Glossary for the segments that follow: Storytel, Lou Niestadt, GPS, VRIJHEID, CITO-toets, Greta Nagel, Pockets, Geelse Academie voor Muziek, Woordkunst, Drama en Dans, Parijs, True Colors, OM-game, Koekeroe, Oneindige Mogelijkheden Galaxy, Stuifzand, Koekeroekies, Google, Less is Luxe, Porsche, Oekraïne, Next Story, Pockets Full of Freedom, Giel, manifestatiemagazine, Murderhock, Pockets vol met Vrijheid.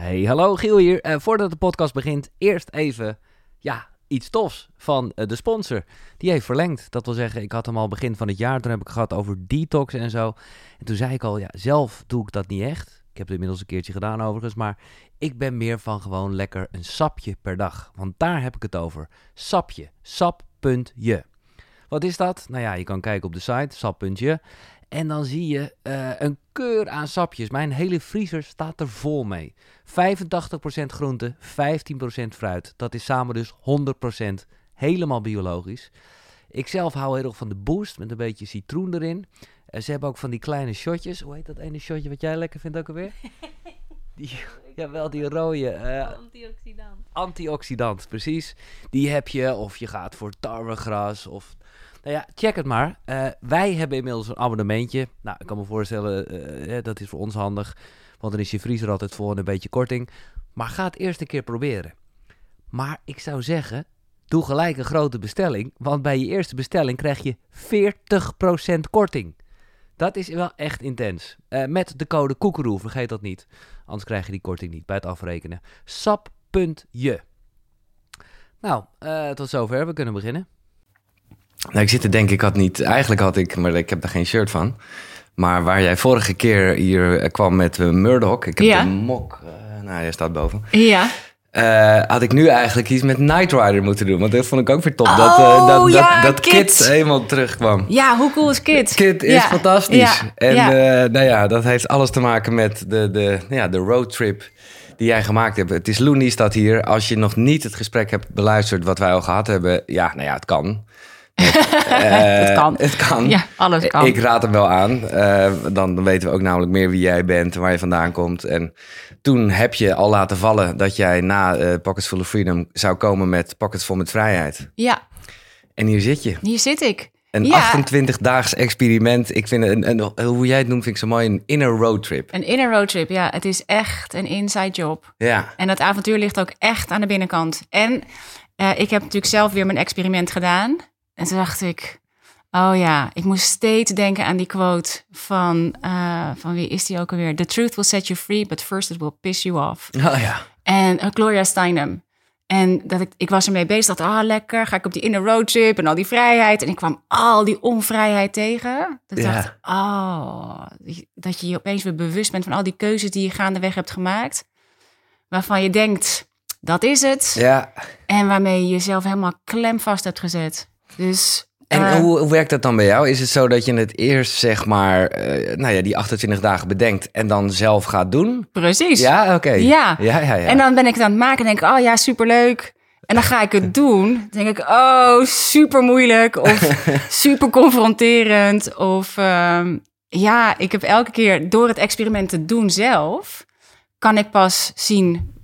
Hey, hallo, Giel hier. Voordat de podcast begint, eerst even iets tofs van de sponsor. Die heeft verlengd. Dat wil zeggen, ik had hem al begin van het jaar. Toen heb ik gehad over detox en zo. En toen zei ik al, zelf doe ik dat niet echt. Ik heb het inmiddels een keertje gedaan overigens. Maar ik ben meer van gewoon lekker een sapje per dag. Want daar heb ik het over. Sapje. Sap.je. Wat is dat? Nou ja, je kan kijken op de site. Sap.je. En dan zie je een keur aan sapjes. Mijn hele vriezer staat er vol mee. 85% groente, 15% fruit. Dat is samen dus 100% helemaal biologisch. Ik zelf hou heel erg van de boost met een beetje citroen erin. Ze hebben ook van die kleine shotjes. Hoe heet dat ene shotje wat jij lekker vindt ook alweer? Die rode. Antioxidant. Antioxidant, precies. Die heb je of je gaat voor tarwegras of... Nou ja, check het maar. Wij hebben inmiddels een abonnementje. Nou, ik kan me voorstellen, dat is voor ons handig. Want dan is je vriezer altijd vol en een beetje korting. Maar ga het eerst een keer proberen. Maar ik zou zeggen, doe gelijk een grote bestelling. Want bij je eerste bestelling krijg je 40% korting. Dat is wel echt intens. Met de code Koekeroe, vergeet dat niet. Anders krijg je die korting niet bij het afrekenen. Sap.je. Nou, tot zover. We kunnen beginnen. Nou, ik zit te denken, maar ik heb daar geen shirt van. Maar waar jij vorige keer hier kwam met Murderhock, ik heb de mok, hij staat boven. Ja. Had ik nu eigenlijk iets met Knight Rider moeten doen. Want dat vond ik ook weer top. Dat Kit helemaal terugkwam. Ja, hoe cool is Kit? Kit is fantastisch. Ja. En dat heeft alles te maken met de roadtrip die jij gemaakt hebt. Het is Lou Niestadt hier. Als je nog niet het gesprek hebt beluisterd wat wij al gehad hebben, het kan. Het kan. Ja, alles kan. Ik raad hem wel aan. Dan weten we ook namelijk meer wie jij bent en waar je vandaan komt. En toen heb je al laten vallen dat jij na Pockets Full of Freedom zou komen met Pockets vol met Vrijheid. Ja. En hier zit je. Hier zit ik. Een 28-daags experiment. Ik vind een, hoe jij het noemt, vind ik zo mooi, een inner roadtrip. Een inner roadtrip, ja. Het is echt een inside job. Ja. En dat avontuur ligt ook echt aan de binnenkant. En ik heb natuurlijk zelf weer mijn experiment gedaan. En toen dacht ik, ik moest steeds denken aan die quote van wie is die ook alweer? The truth will set you free, but first it will piss you off. Oh ja. En Gloria Steinem. En dat ik was ermee bezig, dacht, lekker, ga ik op die inner roadtrip en al die vrijheid. En ik kwam al die onvrijheid tegen. Dat ik dacht, dat je je opeens weer bewust bent van al die keuzes die je gaandeweg hebt gemaakt. Waarvan je denkt, dat is het. Ja. En waarmee je jezelf helemaal klemvast hebt gezet. Dus, en hoe werkt dat dan bij jou? Is het zo dat je het eerst die 28 dagen bedenkt en dan zelf gaat doen? Precies. Ja, oké. Ja. Ja. En dan ben ik het aan het maken en denk ik, superleuk. En dan ga ik het doen. Dan denk ik, super moeilijk of super confronterend. Of ik heb elke keer door het experiment te doen zelf, kan ik pas zien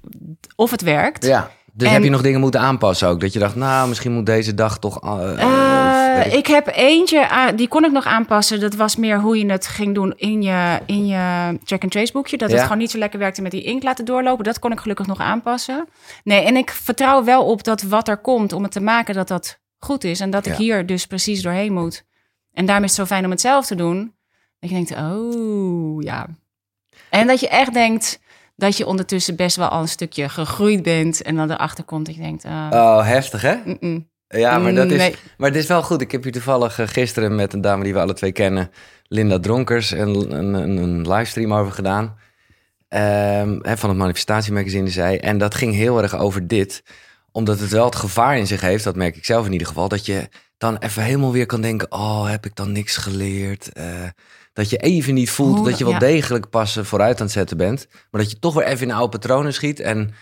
of het werkt. Ja. Dus heb je nog dingen moeten aanpassen ook? Dat je dacht, misschien moet deze dag toch... Ik heb eentje, die kon ik nog aanpassen. Dat was meer hoe je het ging doen in je track-and-trace boekje. Dat het gewoon niet zo lekker werkte met die inkt laten doorlopen. Dat kon ik gelukkig nog aanpassen. Nee, en ik vertrouw wel op dat wat er komt om het te maken, dat dat goed is. En dat ik hier dus precies doorheen moet. En daarom is het zo fijn om het zelf te doen. Dat je denkt, En dat je echt denkt... dat je ondertussen best wel al een stukje gegroeid bent... en dan erachter komt dat je denkt... heftig, hè? Mm-mm. Ja, maar dat is, maar het is wel goed. Ik heb hier toevallig gisteren met een dame die we alle twee kennen... Linda Dronkers, een livestream over gedaan... van het manifestatiemagazine, zei... en dat ging heel erg over dit... omdat het wel het gevaar in zich heeft... dat merk ik zelf in ieder geval... dat je dan even helemaal weer kan denken... heb ik dan niks geleerd... Dat je even niet voelt dat je wel degelijk passen vooruit aan het zetten bent. Maar dat je toch weer even in oude patronen schiet. En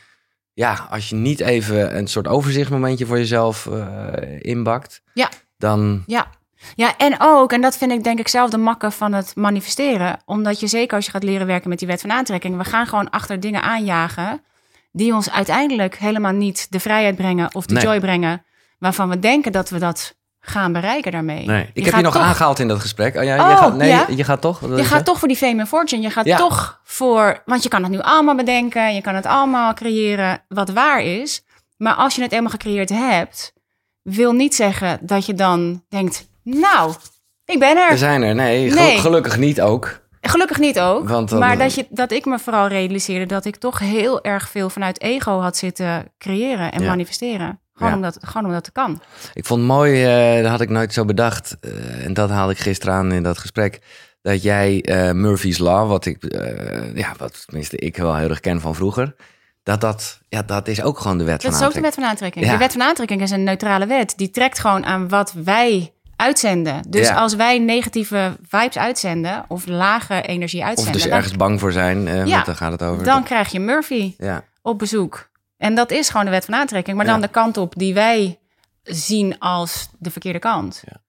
als je niet even een soort overzichtsmomentje voor jezelf inbakt. Ja. Dan... Ja, en dat vind ik denk ik zelf de makke van het manifesteren. Omdat je zeker als je gaat leren werken met die wet van aantrekking. We gaan gewoon achter dingen aanjagen. Die ons uiteindelijk helemaal niet de vrijheid brengen of de joy brengen. Waarvan we denken dat we dat... gaan bereiken daarmee. Nee. Ik heb je nog aangehaald in dat gesprek. Je gaat toch? Je gaat toch voor die fame en fortune. Je gaat toch voor... Want je kan het nu allemaal bedenken. Je kan het allemaal creëren wat waar is. Maar als je het eenmaal gecreëerd hebt... wil niet zeggen dat je dan denkt... ik ben er. We zijn er. Nee. Gelukkig niet ook. Gelukkig niet ook. Maar dat ik me vooral realiseerde dat ik toch heel erg veel vanuit ego had zitten creëren en manifesteren. Gewoon omdat het kan. Ik vond het mooi, dat had ik nooit zo bedacht. En dat haalde ik gisteren aan in dat gesprek. Dat jij Murphy's Law, wat tenminste ik wel heel erg ken van vroeger. Dat is ook gewoon de wet van aantrekking. Dat is ook de wet van aantrekking. Ja. De wet van aantrekking is een neutrale wet. Die trekt gewoon aan wat wij uitzenden. Dus als wij negatieve vibes uitzenden of lage energie uitzenden. Of dus ergens bang voor zijn, dan gaat het over. Dan krijg je Murphy op bezoek. En dat is gewoon de wet van aantrekking. Maar dan de kant op die wij zien als de verkeerde kant. Ja.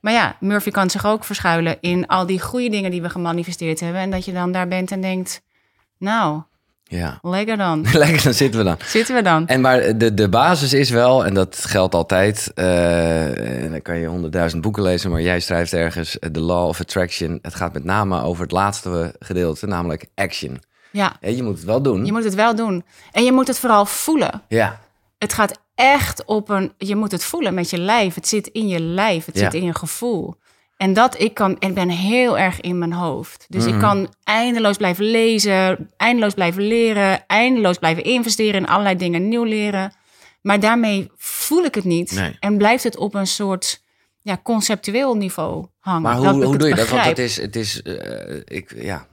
Maar Murphy kan zich ook verschuilen in al die goede dingen die we gemanifesteerd hebben. En dat je dan daar bent en denkt, nou... Ja. Lekker dan. Lekker dan zitten we dan. En maar de basis is wel, en dat geldt altijd... en dan kan je 100.000 boeken lezen, maar jij schrijft ergens... The Law of Attraction. Het gaat met name over het laatste gedeelte, namelijk action. Ja. En je moet het wel doen. En je moet het vooral voelen. Ja. Het gaat echt je moet het voelen met je lijf. Het zit in je lijf. Het zit in je gevoel. En ik ben heel erg in mijn hoofd. Dus ik kan eindeloos blijven lezen, eindeloos blijven leren, eindeloos blijven investeren in allerlei dingen nieuw leren. Maar daarmee voel ik het niet. Nee. En blijft het op een soort conceptueel niveau hangen. Maar hoe doe je dat? Want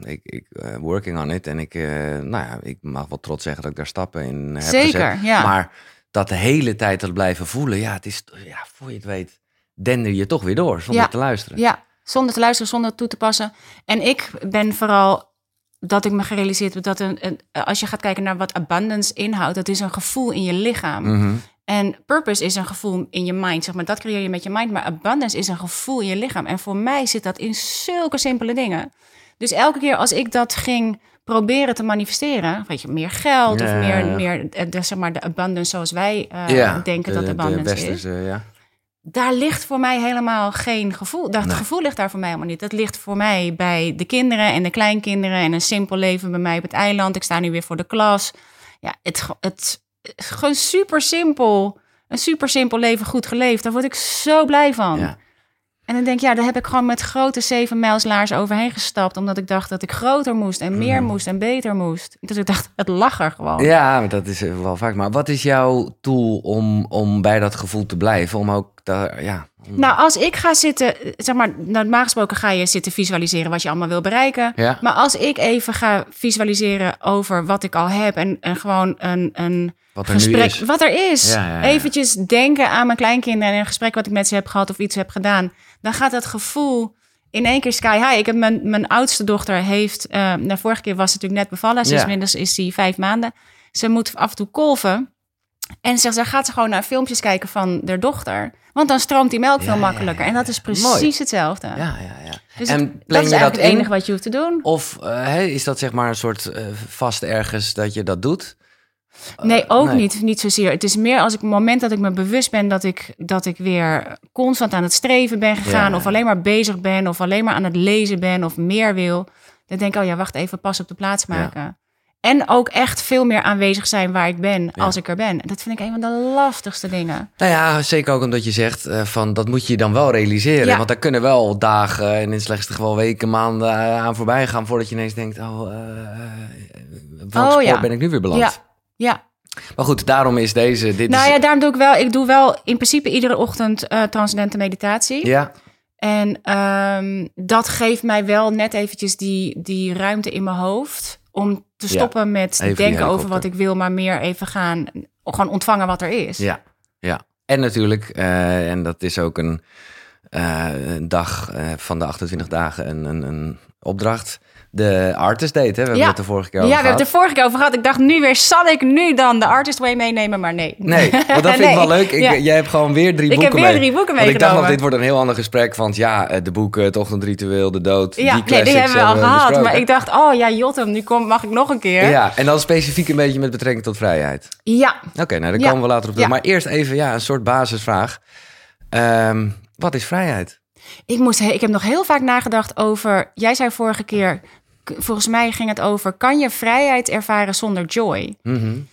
ik working on it. En ik mag wel trots zeggen dat ik daar stappen in heb gezet. Ja. Maar dat de hele tijd dat blijven voelen, het is, voor je het weet... dender je toch weer door, zonder te luisteren. Ja, zonder te luisteren, zonder het toe te passen. En ik ben vooral dat ik me gerealiseerd heb... dat als je gaat kijken naar wat abundance inhoudt... dat is een gevoel in je lichaam. Mm-hmm. En purpose is een gevoel in je mind. Zeg maar, dat creëer je met je mind, maar abundance is een gevoel in je lichaam. En voor mij zit dat in zulke simpele dingen. Dus elke keer als ik dat ging proberen te manifesteren... weet je, meer geld of meer de abundance zoals wij denken dat abundance is... Daar ligt voor mij helemaal geen gevoel. Dat gevoel ligt daar voor mij helemaal niet. Dat ligt voor mij bij de kinderen en de kleinkinderen... en een simpel leven bij mij op het eiland. Ik sta nu weer voor de klas. Ja, het gewoon super simpel. Een super simpel leven, goed geleefd. Daar word ik zo blij van. Ja. En dan denk ik, daar heb ik gewoon met grote 7-mijlslaars overheen gestapt... omdat ik dacht dat ik groter moest en meer moest en beter moest. Dus ik dacht, het lag er gewoon. Ja, maar dat is wel vaak. Maar wat is jouw tool om bij dat gevoel te blijven? Om ook daar, Nou, als ik ga zitten... Zeg maar, normaal gesproken ga je zitten visualiseren wat je allemaal wil bereiken. Ja. Maar als ik even ga visualiseren over wat ik al heb... en gewoon een wat er gesprek... Is. Wat er is. Ja. Eventjes denken aan mijn kleinkinderen... en een gesprek wat ik met ze heb gehad of iets heb gedaan... dan gaat dat gevoel in één keer sky high. Ik heb mijn oudste dochter heeft... de vorige keer was ze natuurlijk net bevallen. Inmiddels is ze 5 maanden. Ze moet af en toe kolven. En dan gaat ze gewoon naar filmpjes kijken van haar dochter. Want dan stroomt die melk veel makkelijker. En dat is precies hetzelfde. Ja. Dus dat is eigenlijk het enige wat je hoeft te doen. Of is dat zeg maar een soort vast ergens dat je dat doet? Nee, ook niet zozeer. Het is meer als ik op het moment dat ik me bewust ben... dat ik weer constant aan het streven ben gegaan... of alleen maar bezig ben, of alleen maar aan het lezen ben... of meer wil, dan denk ik, wacht even, pas op de plaats maken. Ja. En ook echt veel meer aanwezig zijn waar ik ben, als ik er ben. Dat vind ik een van de lastigste dingen. Nou ja, zeker ook omdat je zegt, van dat moet je dan wel realiseren. Ja. Want daar kunnen wel dagen en in het slechtste geval weken, maanden aan voorbij gaan... voordat je ineens denkt, welk spoor ben ik nu weer beland? Ja. Maar goed, daarom is deze... daarom doe ik wel... Ik doe wel in principe iedere ochtend transcendente meditatie. Ja. En dat geeft mij wel net eventjes die ruimte in mijn hoofd... om te stoppen met denken over wat ik wil... maar meer even gewoon ontvangen wat er is. Ja. En natuurlijk, en dat is ook een dag van de 28 dagen een opdracht... De Artist Date, hè? We hebben het de vorige keer over gehad. Ja, we hebben het de vorige keer over gehad. Ik dacht nu weer, zal ik nu dan de Artist Way meenemen? Maar nee. Nee, want dat vind ik wel leuk. Jij hebt gewoon weer 3 boeken mee. Ik heb weer 3 boeken meegenomen. Ik dacht nog, dit wordt een heel ander gesprek. Want de boeken, het ochtendritueel, de dood, die hebben we al gehad. Besproken. Maar ik dacht, Jotam, nu mag ik nog een keer. Ja, en dan specifiek een beetje met betrekking tot vrijheid. Ja. Oké, nou, daar komen we later op terug. Maar eerst even, een soort basisvraag. Wat is vrijheid? Ik heb nog heel vaak nagedacht over... Jij zei vorige keer... Volgens mij ging het over... Kan je vrijheid ervaren zonder joy? Mm-hmm.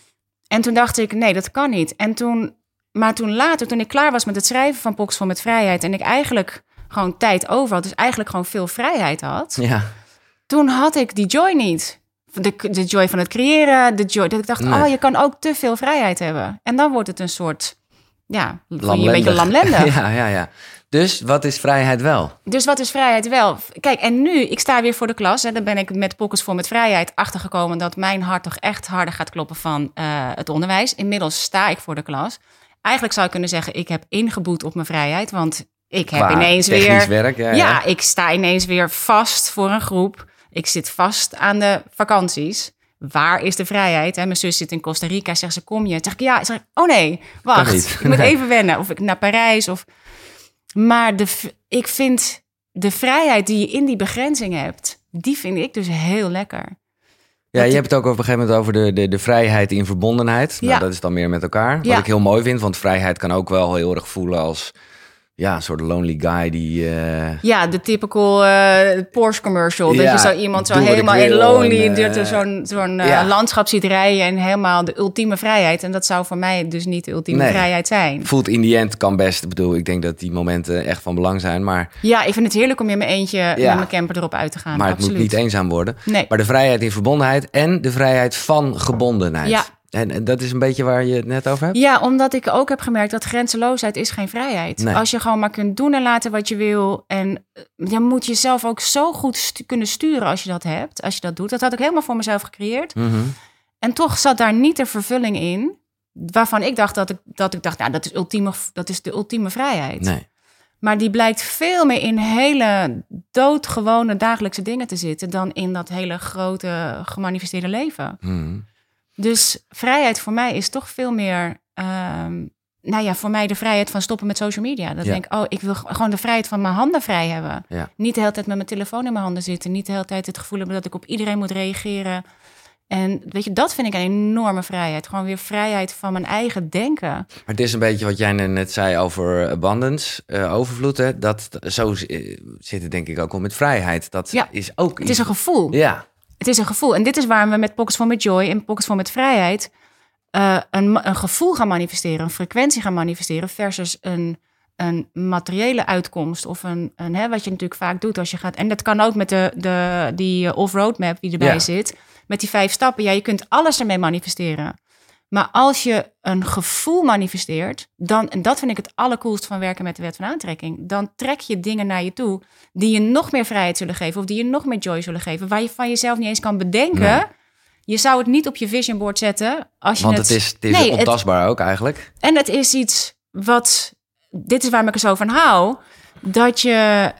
En toen dacht ik... Nee, dat kan niet. Maar toen ik klaar was met het schrijven van Pockets vol met Vrijheid... en ik eigenlijk gewoon tijd over had... dus eigenlijk gewoon veel vrijheid had... Ja. toen had ik die joy niet. De joy van het creëren, de joy. Dat ik dacht, nee. Oh, je kan ook te veel vrijheid hebben. En dan wordt het een soort, ja, een beetje lamlendig. Ja. Dus wat is vrijheid wel? Kijk, en nu, ik sta weer voor de klas. Hè, dan ben ik met Pockets vol met Vrijheid achtergekomen dat mijn hart toch echt harder gaat kloppen van het onderwijs. Inmiddels sta ik voor de klas. Eigenlijk zou ik kunnen zeggen, ik heb ingeboet op mijn vrijheid. Want ik heb ineens weer... technisch werk, ja, ik sta ineens weer vast voor een groep. Ik zit vast aan de vakanties. Waar is de vrijheid? En mijn zus zit in Costa Rica. Zegt ze, kom je? Zeg ik, ja. Zeg ik, oh nee, wacht. Ik moet even wennen. Of ik naar Parijs. Of... Maar ik vind de vrijheid die je in die begrenzing hebt... die vind ik dus heel lekker. Ja, je hebt het ook op een gegeven moment over de vrijheid in verbondenheid. Nou, ja. Dat is dan meer met elkaar. Wat ik heel mooi vind, want vrijheid kan ook wel heel erg voelen als... ja, een soort lonely guy die... Ja, de typical Porsche commercial. Ja, dat je zo iemand zo helemaal in lonely... landschap ziet rijden en helemaal de ultieme vrijheid. En dat zou voor mij dus niet de ultieme vrijheid zijn. Voelt in the end kan best. Ik bedoel, ik denk dat die momenten echt van belang zijn, maar... Ja, ik vind het heerlijk om in mijn eentje met mijn camper erop uit te gaan. Maar absoluut. Het moet niet eenzaam worden. Nee. Maar de vrijheid in verbondenheid en de vrijheid van gebondenheid. Ja. En dat is een beetje waar je het net over hebt? Ja, omdat ik ook heb gemerkt dat grenzeloosheid is geen vrijheid. Nee. Als je gewoon maar kunt doen en laten wat je wil. En je moet jezelf ook zo goed kunnen sturen als je dat hebt. Als je dat doet. Dat had ik helemaal voor mezelf gecreëerd. Mm-hmm. En toch zat daar niet de vervulling in. Waarvan ik dacht dat ik dacht, nou, dat is de ultieme vrijheid. Nee. Maar die blijkt veel meer in hele doodgewone dagelijkse dingen te zitten. Dan in dat hele grote gemanifesteerde leven. Mm. Dus vrijheid voor mij is toch veel meer... voor mij de vrijheid van stoppen met social media. Dat denk ik, ik wil gewoon de vrijheid van mijn handen vrij hebben. Ja. Niet de hele tijd met mijn telefoon in mijn handen zitten. Niet de hele tijd het gevoel hebben dat ik op iedereen moet reageren. En weet je, dat vind ik een enorme vrijheid. Gewoon weer vrijheid van mijn eigen denken. Maar het is een beetje wat jij net zei over abundance, overvloed. Hè? Zo zit het denk ik ook al met vrijheid. Dat is ook iets. Het is een gevoel. Ja. Het is een gevoel. En dit is waar we met Pockets vol met Joy en Pockets vol met Vrijheid... een gevoel gaan manifesteren, een frequentie gaan manifesteren... versus een materiële uitkomst. Of wat je natuurlijk vaak doet als je gaat... En dat kan ook met die off-road map die erbij zit. Met die 5 stappen. Ja, je kunt alles ermee manifesteren. Maar als je een gevoel manifesteert... dan, en dat vind ik het allercoolst van werken met de wet van aantrekking... dan trek je dingen naar je toe die je nog meer vrijheid zullen geven... of die je nog meer joy zullen geven... waar je van jezelf niet eens kan bedenken. Nee. Je zou het niet op je vision board zetten. Want het is ontastbaar ook eigenlijk. En het is iets wat... Dit is waar ik er zo van hou... dat je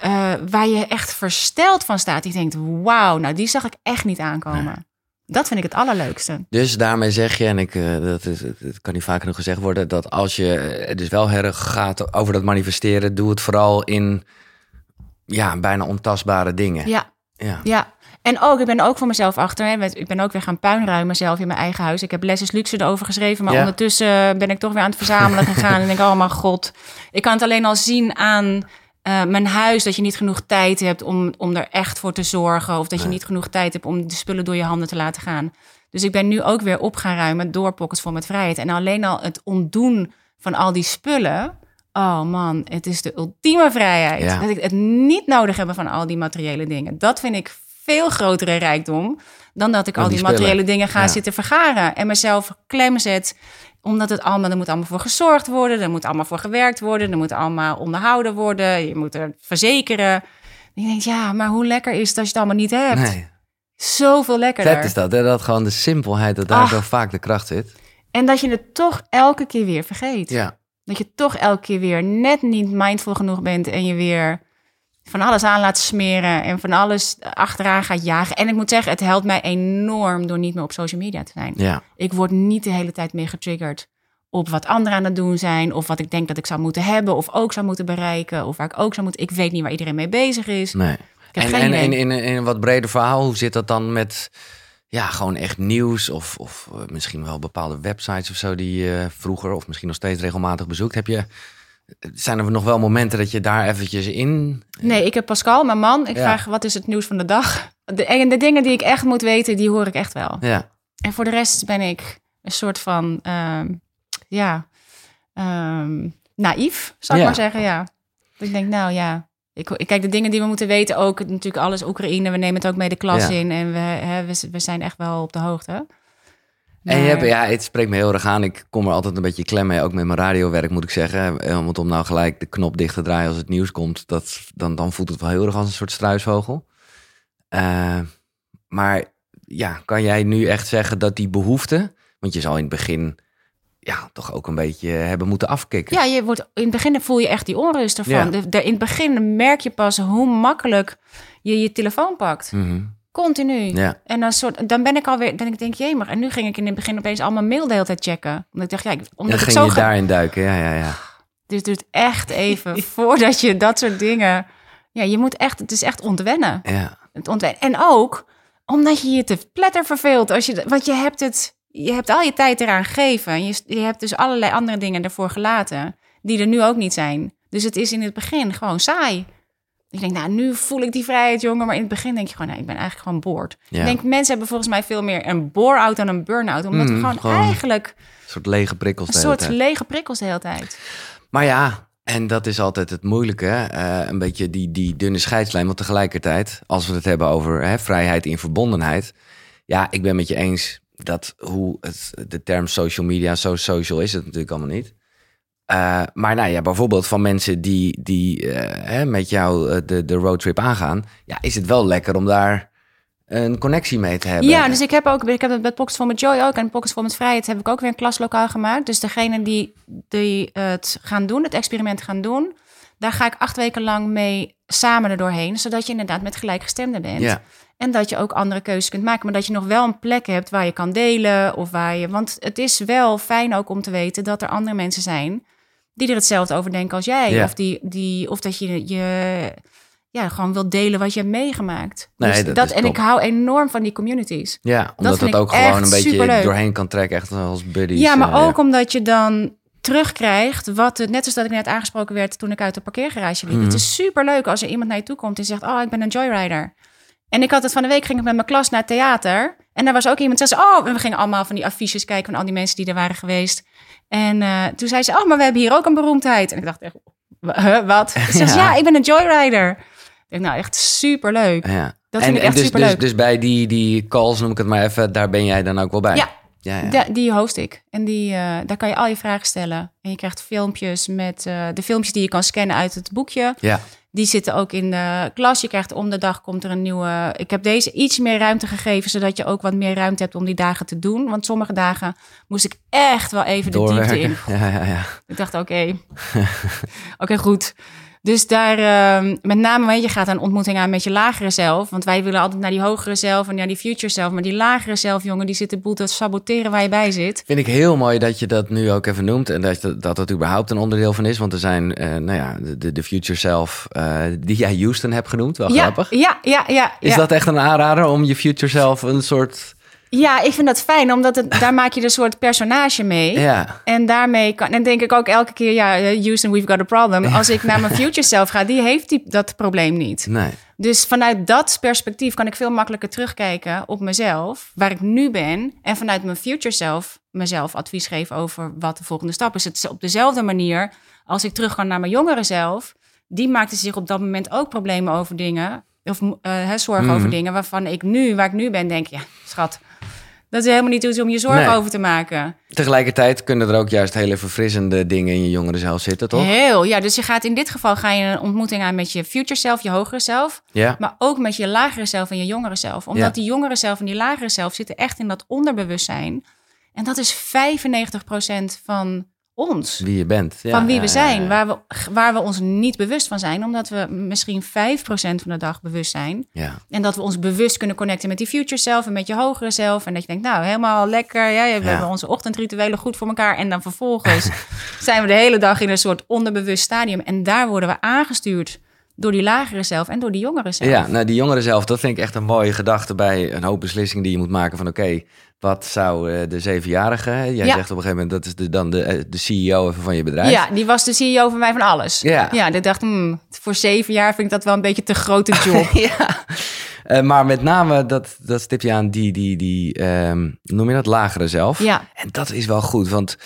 waar je echt versteld van staat... die denkt, wauw, nou die zag ik echt niet aankomen... Nee. Dat vind ik het allerleukste. Dus daarmee zeg je, en dat kan niet vaker nog gezegd worden... dat als je dus wel heel erg gaat over dat manifesteren... doe het vooral in bijna ontastbare dingen. Ja. En ook, ik ben ook voor mezelf achter. Hè. Ik ben ook weer gaan puinruimen zelf in mijn eigen huis. Ik heb Less is Luxe erover geschreven... maar ondertussen ben ik toch weer aan het verzamelen gegaan... en denk oh mijn god, ik kan het alleen al zien aan... mijn huis, dat je niet genoeg tijd hebt om er echt voor te zorgen... of dat je niet genoeg tijd hebt om de spullen door je handen te laten gaan. Dus ik ben nu ook weer op gaan ruimen door Pockets vol met Vrijheid. En alleen al het ontdoen van al die spullen... oh man, het is de ultieme vrijheid. Ja. Dat ik het niet nodig heb van al die materiële dingen. Dat vind ik veel grotere rijkdom... dan dat ik al die materiële dingen ga zitten vergaren... en mezelf klem zet... Omdat er moet allemaal voor gezorgd worden. Er moet allemaal voor gewerkt worden. Er moet allemaal onderhouden worden. Je moet er verzekeren. En je denkt, ja, maar hoe lekker is het als je het allemaal niet hebt? Nee. Zoveel lekkerder. Vet is dat, hè? Dat gewoon de simpelheid, dat daar zo vaak de kracht zit. En dat je het toch elke keer weer vergeet. Ja. Dat je toch elke keer weer net niet mindful genoeg bent... en je weer van alles aan laat smeren... en van alles achteraan gaat jagen. En ik moet zeggen, het helpt mij enorm... door niet meer op social media te zijn. Ja. Ik word niet de hele tijd meer getriggerd... op wat anderen aan het doen zijn... of wat ik denk dat ik zou moeten hebben... of ook zou moeten bereiken... of waar ik ook zou moeten... Ik weet niet waar iedereen mee bezig is. Nee. En in een wat breder verhaal... hoe zit dat dan met... ja, gewoon echt nieuws... of misschien wel bepaalde websites of zo... die je vroeger of misschien nog steeds regelmatig bezoekt? Heb je... Zijn er nog wel momenten dat je daar eventjes in... Nee, ik heb Pascal, mijn man. Ik vraag, wat is het nieuws van de dag? En de dingen die ik echt moet weten, die hoor ik echt wel. Ja. En voor de rest ben ik een soort van... naïef, zou ik maar zeggen. Ja. Ik denk, Ik kijk, de dingen die we moeten weten ook, natuurlijk alles Oekraïne, we nemen het ook mee de klas in en we zijn echt wel op de hoogte. Maar... En het spreekt me heel erg aan. Ik kom er altijd een beetje klem mee, ook met mijn radiowerk moet ik zeggen. Want om nou gelijk de knop dicht te draaien als het nieuws komt, dan voelt het wel heel erg als een soort struisvogel. Maar ja, kan jij nu echt zeggen dat die behoefte, want je zal in het begin... ja, toch ook een beetje hebben moeten afkicken. Ja, in het begin voel je echt die onrust ervan. Ja. In het begin merk je pas hoe makkelijk je je telefoon pakt. Mm-hmm. Continu. Ja. En dan ben ik alweer... Dan denk ik, jemig. En nu ging ik in het begin opeens allemaal mail de hele tijd checken. Omdat ik dacht, omdat ik zo... Dan ging je daarin duiken, ja. Dus het duurt echt even voordat je dat soort dingen... Ja, je moet echt... Het is echt ontwennen. Ja. Het ontwennen. En ook omdat je je te pletter verveelt. Want je hebt het... Je hebt al je tijd eraan gegeven. Je hebt dus allerlei andere dingen ervoor gelaten... die er nu ook niet zijn. Dus het is in het begin gewoon saai. Ik denk, nou, nu voel ik die vrijheid, jongen. Maar in het begin denk je gewoon, ik ben eigenlijk gewoon bored. Ja. Ik denk, mensen hebben volgens mij veel meer een bore-out dan een burn-out. Omdat we gewoon eigenlijk... Een soort lege prikkels de hele tijd. Maar ja, en dat is altijd het moeilijke. Een beetje die dunne scheidslijn. Want tegelijkertijd, als we het hebben over vrijheid in verbondenheid... Ja, ik ben met je eens... dat hoe de term social media, zo social is het natuurlijk allemaal niet. Maar nou ja, bijvoorbeeld van mensen die met jou de roadtrip aangaan... ja, is het wel lekker om daar een connectie mee te hebben. Ja, dus ik heb het met Pockets vol met Joy ook... en Pockets vol met Vrijheid heb ik ook weer een klaslokaal gemaakt. Dus degene die het gaan doen, het experiment gaan doen... daar ga ik 8 weken lang mee samen er doorheen... zodat je inderdaad met gelijkgestemden bent... Ja. En dat je ook andere keuzes kunt maken. Maar dat je nog wel een plek hebt waar je kan delen. Want het is wel fijn ook om te weten dat er andere mensen zijn... die er hetzelfde over denken als jij. Ja. Of dat je gewoon wilt delen wat je hebt meegemaakt. Nee, dus dat en top. Ik hou enorm van die communities. Ja, omdat het ook gewoon een beetje superleuk. Doorheen kan trekken. Echt als buddies. Ja, maar ook omdat je dan... terugkrijgt wat het... net zoals dat ik net aangesproken werd... toen ik uit de parkeergarage liep. Mm. Het is superleuk als er iemand naar je toe komt... en zegt, ik ben een Joyrider. En ik had het van de week... ging ik met mijn klas naar het theater... en daar was ook iemand... zei, we gingen allemaal van die affiches kijken... van al die mensen die er waren geweest. En toen zei ze... maar we hebben hier ook een beroemdheid. En ik dacht echt... wat? Ze zegt, ik ben een Joyrider. Ik dacht, nou, echt superleuk. Ja. Dat vind ik echt superleuk. Dus bij die calls, noem ik het maar even... daar ben jij dan ook wel bij? Ja. Ja. Die host ik. En daar kan je al je vragen stellen. En je krijgt filmpjes met... de filmpjes die je kan scannen uit het boekje. Ja. Die zitten ook in de klas. Je krijgt om de dag komt er een nieuwe... Ik heb deze iets meer ruimte gegeven... zodat je ook wat meer ruimte hebt om die dagen te doen. Want sommige dagen moest ik echt wel even doorwerken. De diepte in. Ja. Ik dacht, oké, goed. Dus daar met name... je gaat een ontmoeting aan met je lagere zelf. Want wij willen altijd naar die hogere zelf... en naar die future zelf. Maar die lagere zelf, jongen... die zit de boel te saboteren waar je bij zit. Vind ik heel mooi dat je dat nu ook even noemt... en dat dat überhaupt een onderdeel van is. Want er zijn de future zelf... die jij Houston hebt genoemd. Wel grappig. Ja. Is dat echt een aanrader om je future zelf een soort... Ja, ik vind dat fijn, omdat daar maak je een soort personage mee. Ja. En daarmee denk ik ook elke keer... Houston, we've got a problem. Ja. Als ik naar mijn future self ga, die heeft dat probleem niet. Nee. Dus vanuit dat perspectief kan ik veel makkelijker terugkijken op mezelf... waar ik nu ben en vanuit mijn future self... mezelf advies geven over wat de volgende stap is. Het is op dezelfde manier als ik terug ga naar mijn jongere zelf... die maakte zich op dat moment ook problemen over dingen... of zorgen over dingen waarvan waar ik nu ben, denk... schat, dat is helemaal niet iets om je zorgen over te maken. Tegelijkertijd kunnen er ook juist hele verfrissende dingen... in je jongere zelf zitten, toch? Heel, ja. Dus in dit geval ga je een ontmoeting aan... met je future zelf, je hogere zelf... Ja. Maar ook met je lagere zelf en je jongere zelf. Omdat die jongere zelf en die lagere zelf... zitten echt in dat onderbewustzijn. En dat is 95% van... ons. Wie je bent. Ja, van wie we zijn. Waar we ons niet bewust van zijn. Omdat we misschien 5% van de dag bewust zijn. Ja. En dat we ons bewust kunnen connecten met die future zelf. En met je hogere zelf. En dat je denkt, nou, helemaal lekker. We hebben onze ochtendrituelen goed voor elkaar. En dan vervolgens zijn we de hele dag in een soort onderbewust stadium. En daar worden we aangestuurd. Door die lagere zelf en door die jongere zelf. Ja, nou die jongere zelf, dat vind ik echt een mooie gedachte... bij een hoop beslissingen die je moet maken van... wat zou de 7-jarige... Jij zegt op een gegeven moment, dat is dan de CEO even van je bedrijf. Ja, die was de CEO van mij van alles. Ja, ik dacht, voor 7 jaar vind ik dat wel een beetje te grote job. Maar met name, dat stip je aan die noem je dat, lagere zelf. Ja. En dat is wel goed, want...